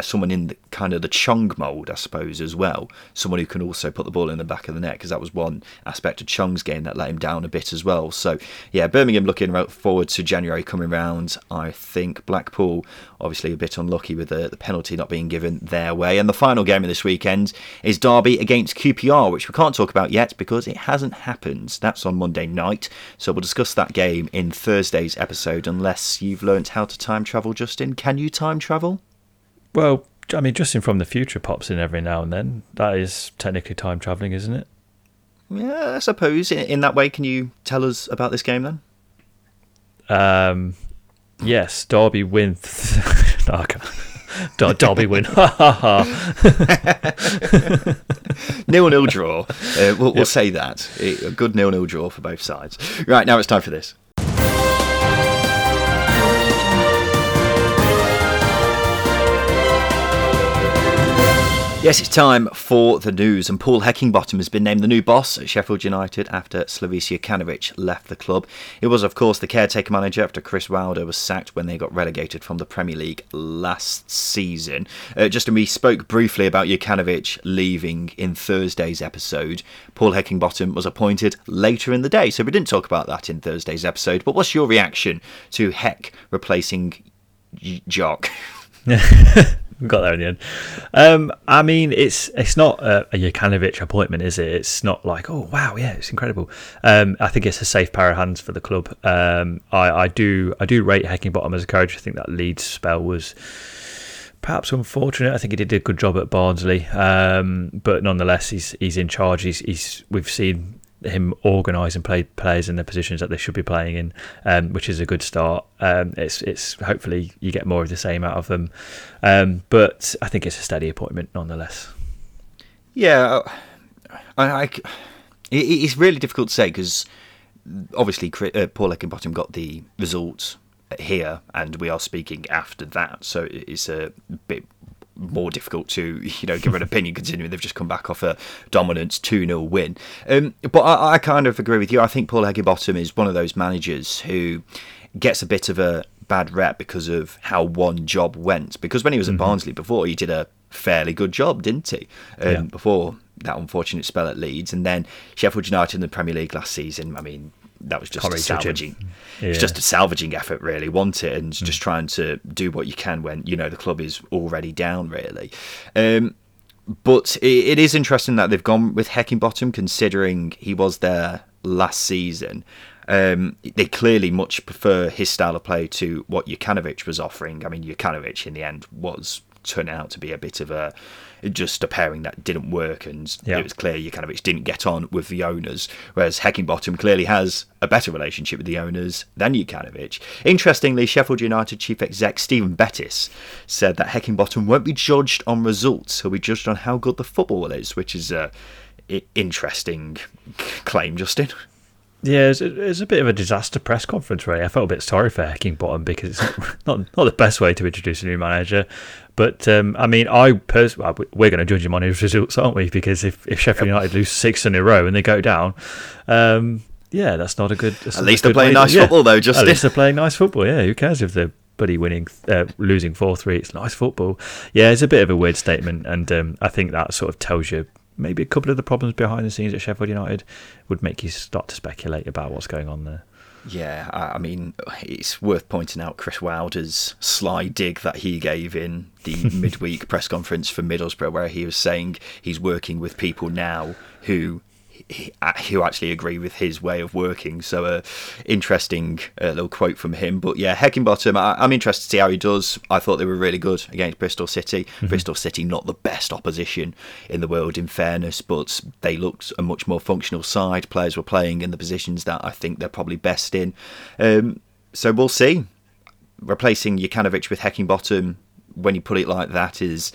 someone in the kind of the Chong mould, I suppose, as well. Someone who can also put the ball in the back of the net, because that was one aspect of Chong's game that let him down a bit as well. So, yeah, Birmingham looking forward to January coming round. I think Blackpool, obviously, a bit unlucky with the, the penalty not being given their way. And the final game of this weekend is Derby against Q P R, which we can't talk about yet because it hasn't happened. That's on Monday night. So we'll discuss that game in Thursday's episode, unless you've learnt how to time travel, Justin. Can you time travel? Well, I mean, Justin from the future pops in every now and then. That is technically time travelling, isn't it? Yeah, I suppose. In, in that way, can you tell us about this game then? Um, yes, Derby win. Th- no, I can't. Der- Derby win. Ha ha ha. nil nil draw. Uh, we'll, we'll yep. say that. It, a good nil nil draw for both sides. Right, now it's time for this. Yes, it's time for the news, and Paul Heckingbottom has been named the new boss at Sheffield United after Slavica Kanovic left the club. He was, of course, the caretaker manager after Chris Wilder was sacked when they got relegated from the Premier League last season. Uh, Justin, we spoke briefly about Jukanovic leaving in Thursday's episode. Paul Heckingbottom was appointed later in the day, so we didn't talk about that in Thursday's episode. But what's your reaction to Heck replacing Jock? We got there in the end. Um, I mean, it's it's not a, a Jukanovic appointment, is it? It's not like, oh, wow, yeah, it's incredible. Um, I think it's a safe pair of hands for the club. Um, I, I do I do rate Heckingbottom as a coach. I think that Leeds spell was perhaps unfortunate. I think he did a good job at Barnsley. Um, but nonetheless, he's he's in charge. He's, he's We've seen him organise and play players in the positions that they should be playing in, um, which is a good start. Um, it's it's hopefully you get more of the same out of them, um, but I think it's a steady appointment nonetheless. Yeah, I, I, it's really difficult to say because obviously uh, Paul Heckingbottom got the results here, and we are speaking after that, so it's a bit more difficult to, you know, give an opinion considering they've just come back off a dominant two nil win. Um, but I, I kind of agree with you. I think Paul Heckingbottom is one of those managers who gets a bit of a bad rep because of how one job went. Because when he was mm-hmm. at Barnsley before, he did a fairly good job, didn't he? Um, yeah. Before that unfortunate spell at Leeds, and then Sheffield United in the Premier League last season. I mean, that was just a salvaging yeah. it's just a salvaging effort really, wasn't it? And mm. just trying to do what you can when, you know, the club is already down really. Um, But it, it is interesting that they've gone with Heckingbottom, considering he was there last season. Um, they clearly much prefer his style of play to what Jukanovic was offering. I mean, Jukanovic in the end was turning out to be a bit of a just a pairing that didn't work, and yeah. it was clear Jukanovic didn't get on with the owners, whereas Heckingbottom clearly has a better relationship with the owners than Jukanovic. Interestingly, Sheffield United chief exec Stephen Bettis said that Heckingbottom won't be judged on results, he'll be judged on how good the football is, which is an interesting claim, Justin. Yeah, it's it's a bit of a disaster press conference, really. I felt a bit sorry for Heckingbottom because it's not not the best way to introduce a new manager. But um, I mean, I pers- well, we're going to judge him on his results, aren't we? Because if, if Sheffield United lose six in a row and they go down, um, yeah, that's not a good. At least they're playing nice football, though, Justin. At least they're playing nice football. Yeah, who cares if they're bloody winning, uh, losing four three? It's nice football. Yeah, it's a bit of a weird statement, and um, I think that sort of tells you. Maybe a couple of the problems behind the scenes at Sheffield United would make you start to speculate about what's going on there. Yeah, I mean, it's worth pointing out Chris Wilder's sly dig that he gave in the midweek press conference for Middlesbrough, where he was saying he's working with people now who who actually agree with his way of working. So uh, interesting uh, little quote from him. But yeah, Heckingbottom, I, I'm interested to see how he does. I thought they were really good against Bristol City. Mm-hmm. Bristol City, not the best opposition in the world, in fairness, but they looked a much more functional side. Players were playing in the positions that I think they're probably best in. Um, so we'll see. Replacing Jukanovic with Heckingbottom, when you put it like that, is...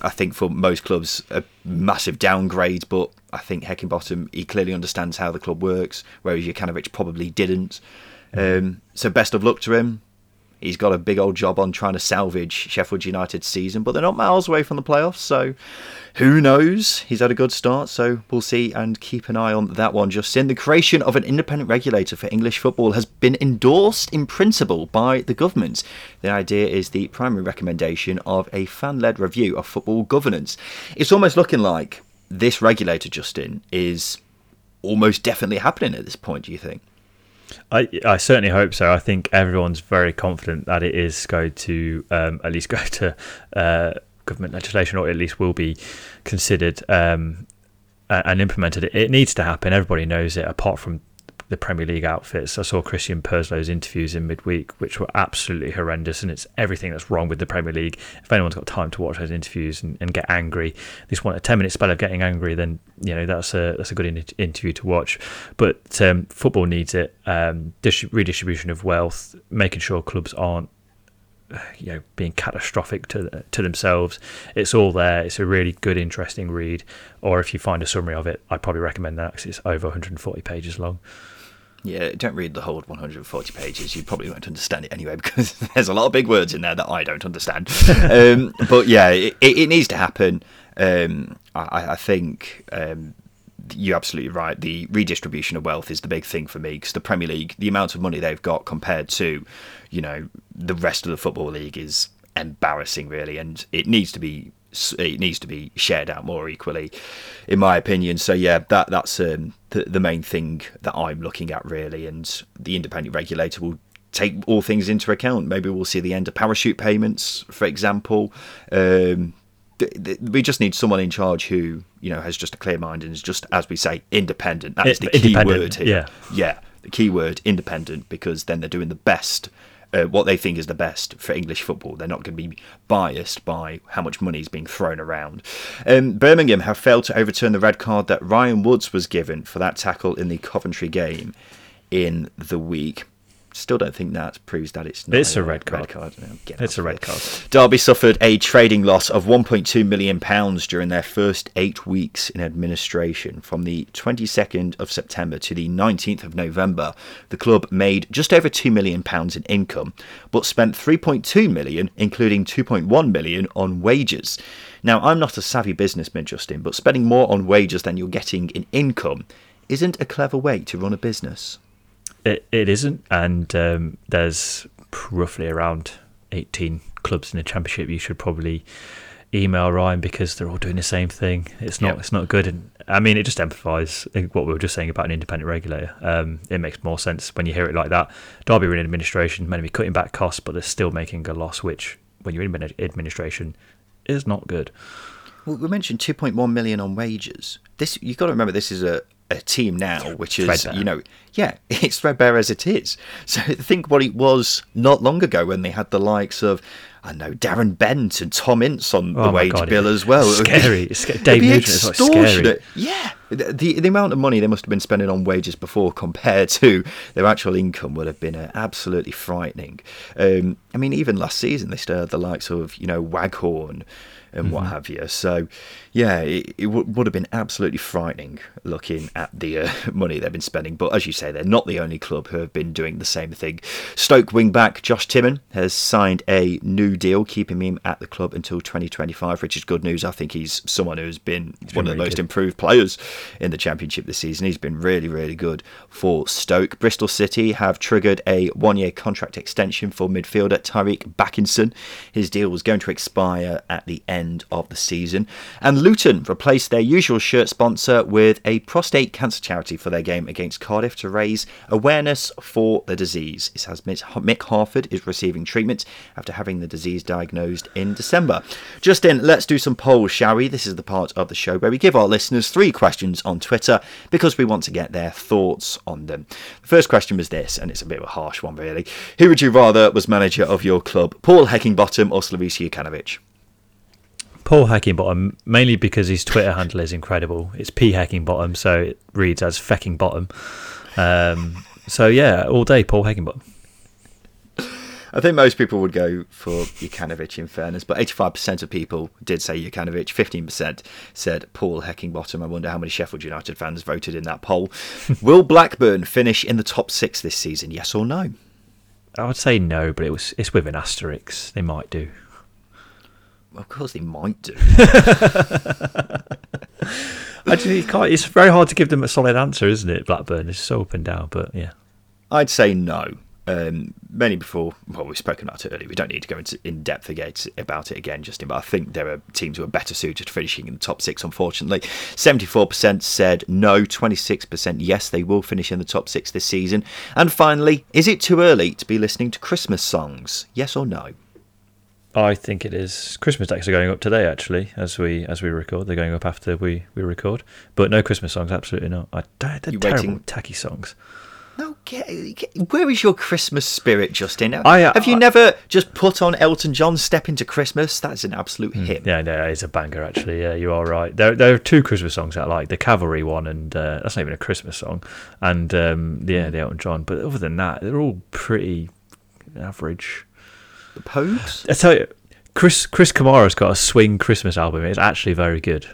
I think for most clubs a massive downgrade, but I think Heckingbottom, he clearly understands how the club works, whereas Jukanovic probably didn't. Um, so best of luck to him. He's got a big old job on trying to salvage Sheffield United's season, but they're not miles away from the playoffs, so who knows? He's had a good start, so we'll see and keep an eye on that one, Justin. The creation of an independent regulator for English football has been endorsed in principle by the government. The idea is the primary recommendation of a fan-led review of football governance. It's almost looking like this regulator, Justin, is almost definitely happening at this point, do you think? I, I certainly hope so. I think everyone's very confident that it is going to um, at least go to uh, government legislation, or at least will be considered um, and implemented. It needs to happen. Everybody knows it, apart from the Premier League outfits. I saw Christian Perslow's interviews in midweek, which were absolutely horrendous, and it's everything that's wrong with the Premier League. If anyone's got time to watch those interviews and, and get angry, they just want a ten minute spell of getting angry, then you know that's a that's a good in- interview to watch. But um, football needs it. Um, dis- redistribution of wealth, making sure clubs aren't you know being catastrophic to to themselves. It's all there. It's a really good, interesting read. Or if you find a summary of it, I'd probably recommend that because it's over one hundred forty pages long. Yeah, don't read the whole one hundred forty pages. You probably won't understand it anyway because there's a lot of big words in there that I don't understand. um, but yeah, it, it needs to happen. Um, I, I think um, you're absolutely right. The redistribution of wealth is the big thing for me because the Premier League, the amount of money they've got compared to, you know, the rest of the Football League is embarrassing, really, and it needs to be it needs to be shared out more equally, in my opinion. So yeah, that that's um, the, the main thing that I'm looking at, really, and the independent regulator will take all things into account. Maybe we'll see the end of parachute payments, for example. Um, th- th- we just need someone in charge who, you know, has just a clear mind and is just, as we say, independent. That is the key word here. Yeah, yeah, the key word, independent, because then they're doing the best. Uh, what they think is the best for English football. They're not going to be biased by how much money is being thrown around. Um, Birmingham have failed to overturn the red card that Ryan Woods was given for that tackle in the Coventry game in the week. Still don't think that proves that it's not. It's a, a red card. Red card. No, it's a red card. Derby suffered a trading loss of one point two million pounds during their first eight weeks in administration. From the twenty-second of September to the nineteenth of November, the club made just over two million pounds in income, but spent three point two million pounds, including two point one million pounds on wages. Now, I'm not a savvy businessman, Justin, but spending more on wages than you're getting in income isn't a clever way to run a business. It, it isn't, and um, there's roughly around eighteen clubs in the Championship. You should probably email Ryan because they're all doing the same thing. It's not, yep. It's not good. And I mean, it just amplifies what we were just saying about an independent regulator. Um, it makes more sense when you hear it like that. Derby were in administration, meant to be cutting back costs, but they're still making a loss, which, when you're in administration, is not good. Well, we mentioned two point one million on wages. This, you've got to remember, this is a, a team now, which is, threadbare. You know, yeah, it's threadbare as it is. So think what it was not long ago when they had the likes of, I know, Darren Bent and Tom Ince on oh the wage God, bill yeah. as well. Scary. It would be, Dave Nugent is like scary. Yeah. The, the, the amount of money they must have been spending on wages before compared to their actual income would have been uh, absolutely frightening. Um, I mean, even last season, they still had the likes of, you know, Waghorn and mm-hmm. what have you. So, yeah, it, it w- would have been absolutely frightening looking at the uh, money they've been spending. But as you say, they're not the only club who have been doing the same thing. Stoke wing-back Josh Timmon has signed a new deal, keeping him at the club until twenty twenty-five, which is good news. I think he's someone who's been, he's one been of the really most good. improved players in the Championship this season. He's been really, really good for Stoke. Bristol City have triggered a one-year contract extension for midfielder Tariq Backinson. His deal was going to expire at the end of the season. And Luton replaced their usual shirt sponsor with a prostate cancer charity for their game against Cardiff to raise awareness for the disease. It says Mick Harford is receiving treatment after having the disease diagnosed in December. Justin, let's do some polls, shall we? This is the part of the show where we give our listeners three questions on Twitter because we want to get their thoughts on them. The first question was this, and it's a bit of a harsh one, really. Who would you rather was manager of your club, Paul Heckingbottom or Slavisa Jukanovic? Paul Heckingbottom, mainly because his Twitter handle is incredible. It's P Heckingbottom, so it reads as fecking bottom. Um, so yeah, all day Paul Heckingbottom. I think most people would go for Jukanovic, in fairness, but eighty-five percent of people did say Jukanovic, fifteen percent said Paul Heckingbottom. I wonder how many Sheffield United fans voted in that poll. Will Blackburn finish in the top six this season, yes or no? I would say no, but it was it's with an asterisk. They might do. Well, of course they might do. Actually, you can't, it's very hard to give them a solid answer, isn't it, Blackburn? It's so up and down, but yeah. I'd say no. Um, many before, well, we've spoken about it earlier. We don't need to go into in depth about it again, Justin, but I think there are teams who are better suited to finishing in the top six, unfortunately. seventy-four percent said no, twenty-six percent yes, they will finish in the top six this season. And finally, is it too early to be listening to Christmas songs? Yes or no? I think it is. Christmas decks are going up today, actually, as we as we record. They're going up after we, we record. But no Christmas songs, absolutely not. I, they're You're terrible, waiting? tacky songs. No, get, get, where is your Christmas spirit, Justin? I, uh, Have you I, never just put on Elton John's Step Into Christmas? That's an absolute mm, hit. Yeah, no, it's a banger, actually. Yeah, you are right. There, there are two Christmas songs that I like, the Cavalry one, and uh, that's not even a Christmas song, and um, yeah, the Elton John. But other than that, they're all pretty average. The Pogues? I tell you, Chris, Chris Kamara's got a swing Christmas album. It's actually very good.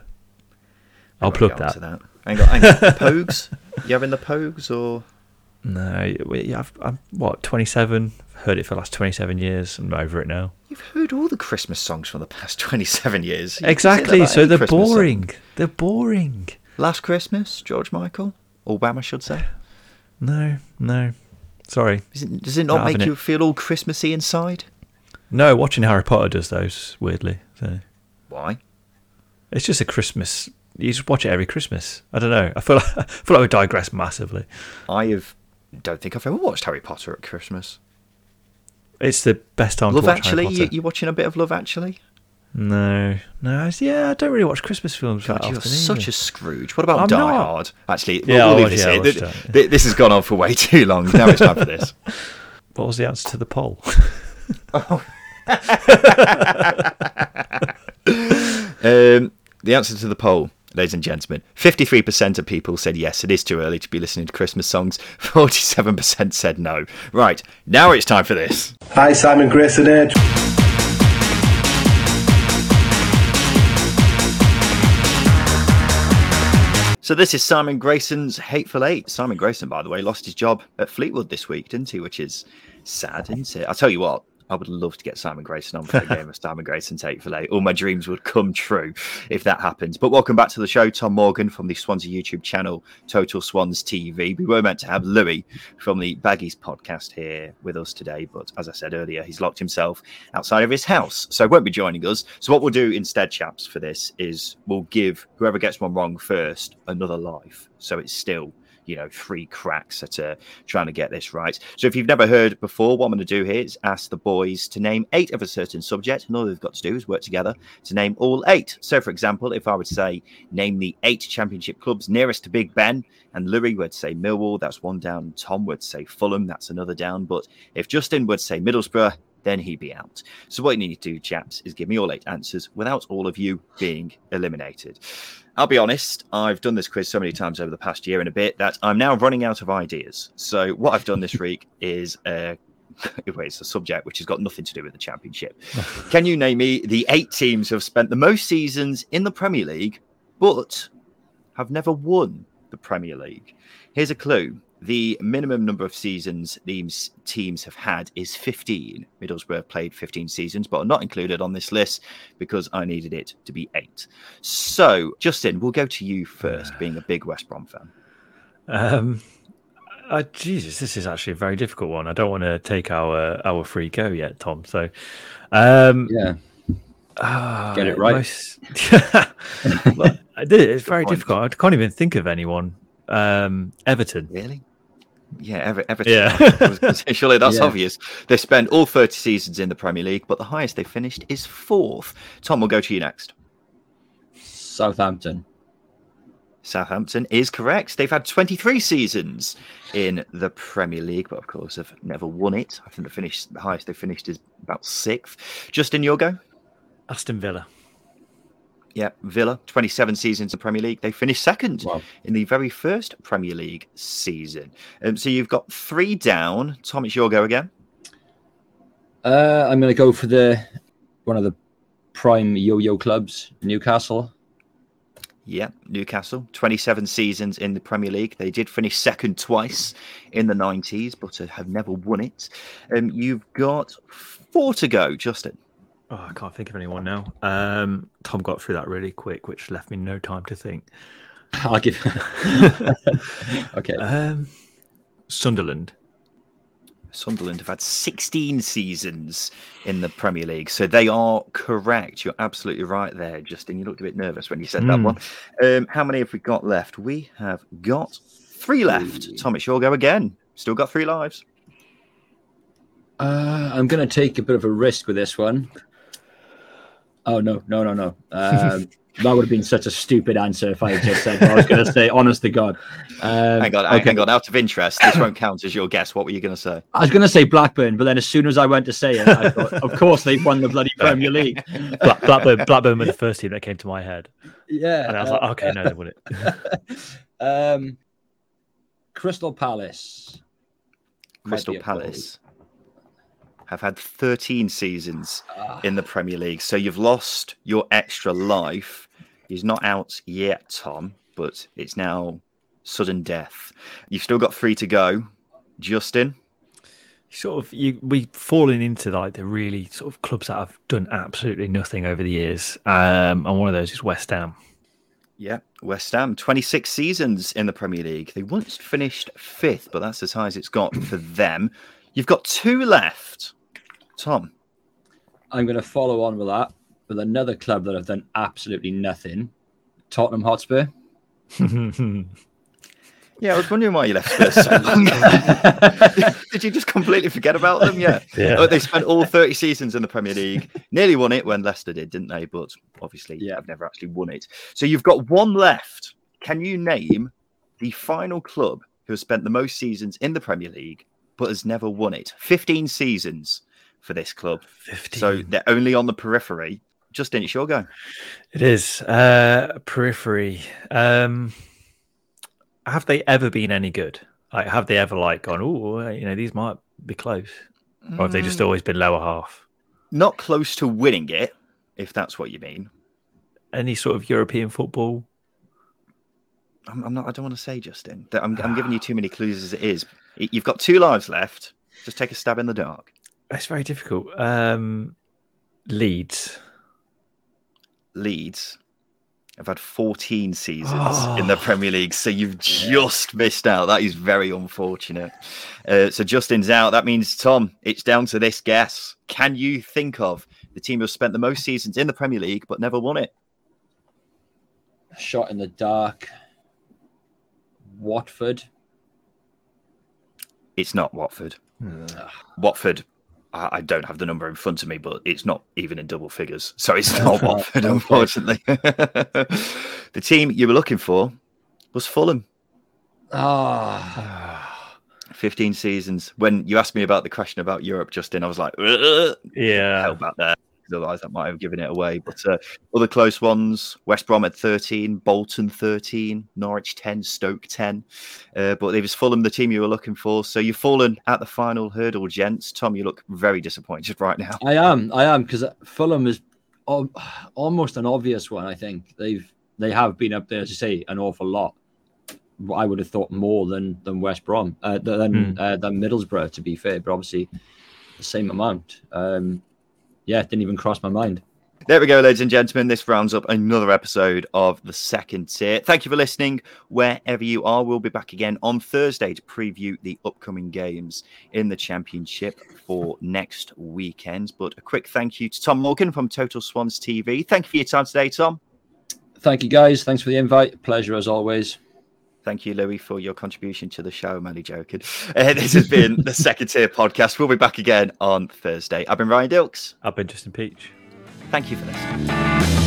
I'll plug that. that. Hang on, hang on. The Pogues? You having the Pogues, or...? No, I've, I'm, what, twenty-seven? Heard it for the last twenty-seven years. I'm over it now. You've heard all the Christmas songs from the past twenty-seven years. You exactly, so they're Christmas boring. Song. They're boring. Last Christmas, George Michael, or Wham, I should say. No, no, sorry. Is it, does it not, not make you it. feel all Christmassy inside? No, watching Harry Potter does those, weirdly. So. Why? It's just a Christmas. You just watch it every Christmas. I don't know. I feel like, I feel like we digress massively. I have... don't think I've ever watched Harry Potter at Christmas. It's the best time Love to watch Actually? Harry Potter. You, you watching a bit of Love Actually? No. No, yeah, I don't really watch Christmas films God, that you're often. You're such either. a Scrooge. What about I'm Die not. Hard? Actually, yeah, we'll, we'll leave yeah, this here. This, that, yeah. this has gone on for way too long. Now it's time for this. What was the answer to the poll? oh. um, the answer to the poll, ladies and gentlemen, fifty-three percent of people said yes, it is too early to be listening to Christmas songs. forty-seven percent said no. Right, now it's time for this. Hi, Simon Grayson here. So this is Simon Grayson's Hateful Eight. Simon Grayson, by the way, lost his job at Fleetwood this week, didn't he? Which is sad, isn't it? I'll tell you what. I would love to get Simon Grayson on for a game of Simon Grayson Take for Late. All my dreams would come true if that happens. But welcome back to the show, Tom Morgan from the Swansea YouTube channel, Total Swans T V. We were meant to have Louis from the Baggies podcast here with us today. But as I said earlier, he's locked himself outside of his house, so he won't be joining us. So what we'll do instead, chaps, for this is we'll give whoever gets one wrong first another life. So it's still you know, three cracks at uh, trying to get this right. So if you've never heard before, what I'm going to do here is ask the boys to name eight of a certain subject, and all they've got to do is work together to name all eight. So, for example, if I would say, name the eight championship clubs nearest to Big Ben, and Louis would say Millwall, that's one down. Tom would say Fulham, that's another down. But if Justin would say Middlesbrough, then he'd be out. So what you need to do, chaps, is give me all eight answers without all of you being eliminated. I'll be honest, I've done this quiz so many times over the past year and a bit that I'm now running out of ideas. So what I've done this week is uh, it's a subject which has got nothing to do with the championship. Can you name me the eight teams who have spent the most seasons in the Premier League but have never won the Premier League? Here's a clue. The minimum number of seasons these teams have had is fifteen. Middlesbrough played fifteen seasons, but are not included on this list because I needed it to be eight. So, Justin, we'll go to you first, being a big West Brom fan. Um, I, Jesus, this is actually a very difficult one. I don't want to take our our free go yet, Tom. So, um, yeah, uh, get it right. Most... it's very difficult. I can't even think of anyone. Um, Everton, really. Yeah, Ever- Everton. Yeah. Surely that's yeah. obvious. They spent all thirty seasons in the Premier League, but the highest they finished is fourth. Tom, we'll go to you next. Southampton. Southampton is correct. They've had twenty-three seasons in the Premier League, but of course have never won it. I think the, finish, the highest they finished is about sixth. Justin, your go? Aston Villa. Yeah, Villa, twenty-seven seasons in the Premier League. They finished second wow. in the very first Premier League season. Um, so you've got three down. Tom, it's your go again. Uh, I'm going to go for the one of the prime yo-yo clubs, Newcastle. Yeah, Newcastle, twenty-seven seasons in the Premier League. They did finish second twice in the nineties, but have never won it. Um, you've got four to go, Justin. Oh, I can't think of anyone now. Um, Tom got through that really quick, which left me no time to think. I'll give Okay. Um, Sunderland. Sunderland have had sixteen seasons in the Premier League. So they are correct. You're absolutely right there, Justin. You looked a bit nervous when you said mm. that one. Um, how many have we got left? We have got three left. Three. Tom, it's your go again. Still got three lives. Uh, I'm going to take a bit of a risk with this one. Oh, no, no, no, no. Um, that would have been such a stupid answer if I had just said what I was going to say, honest to God. Um, hang on, okay. hang on, out of interest, this won't count as your guess. What were you going to say? I was going to say Blackburn, but then as soon as I went to say it, I thought, of course they've won the bloody Premier League. Black, Blackburn, Blackburn were the first team that came to my head. Yeah. And I was uh, like, okay, no, they won it. um, Crystal Palace. Crystal Palace. Have had thirteen seasons in the Premier League. So you've lost your extra life. He's not out yet, Tom, but it's now sudden death. You've still got three to go. Justin? Sort of, you, we've fallen into like the really sort of clubs that have done absolutely nothing over the years. Um, and one of those is West Ham. Yeah, West Ham, twenty-six seasons in the Premier League. They once finished fifth, but that's as high as it's got for them. You've got two left. Tom. I'm going to follow on with that with another club that have done absolutely nothing. Tottenham Hotspur. Yeah, I was wondering why you left for so long. Did you just completely forget about them? Yeah. yeah. Oh, they spent all thirty seasons in the Premier League. Nearly won it when Leicester did, didn't they? But obviously, yeah, I've never actually won it. So you've got one left. Can you name the final club who has spent the most seasons in the Premier League but has never won it? fifteen seasons for this club. fifteen. So they're only on the periphery. Justin, it's your go. It is. Uh, periphery. Um, have they ever been any good? Like, have they ever like gone, oh, you know, these might be close? Mm. Or have they just always been lower half? Not close to winning it, if that's what you mean. Any sort of European football? I'm, I'm not, I don't want to say, Justin. I'm, I'm giving you too many clues as it is. You've got two lives left. Just take a stab in the dark. It's very difficult. Um, Leeds. Leeds have had fourteen seasons oh. in the Premier League, so you've just yeah. missed out. That is very unfortunate. Uh, so Justin's out. That means, Tom, it's down to this guess. Can you think of the team who spent the most seasons in the Premier League but never won it? Shot in the dark. Watford? It's not Watford. Hmm. Watford, I, I don't have the number in front of me, but it's not even in double figures. So it's not Watford, unfortunately. The team you were looking for was Fulham. Ah. Oh. fifteen seasons. When you asked me about the question about Europe, Justin, I was like, yeah, held back there. Otherwise, that might have given it away. But uh, other close ones, West Brom at thirteen, Bolton thirteen, Norwich ten, Stoke ten. Uh, but it was Fulham, the team you were looking for. So you've fallen at the final hurdle, gents. Tom, you look very disappointed right now. I am. I am, because Fulham is almost an obvious one, I think. They've They have been up there, as you say, an awful lot. I would have thought more than than West Brom, uh, than, mm. uh, than Middlesbrough, to be fair. But obviously, the same amount. Um Yeah, it didn't even cross my mind. There we go, ladies and gentlemen. This rounds up another episode of The Second Tier. Thank you for listening wherever you are. We'll be back again on Thursday to preview the upcoming games in the Championship for next weekend. But a quick thank you to Tom Morgan from Total Swans T V. Thank you for your time today, Tom. Thank you, guys. Thanks for the invite. Pleasure, as always. Thank you, Louis, for your contribution to the show. I'm only joking. Uh, this has been the Second Tier Podcast. We'll be back again on Thursday. I've been Ryan Dilks. I've been Justin Peach. Thank you for listening.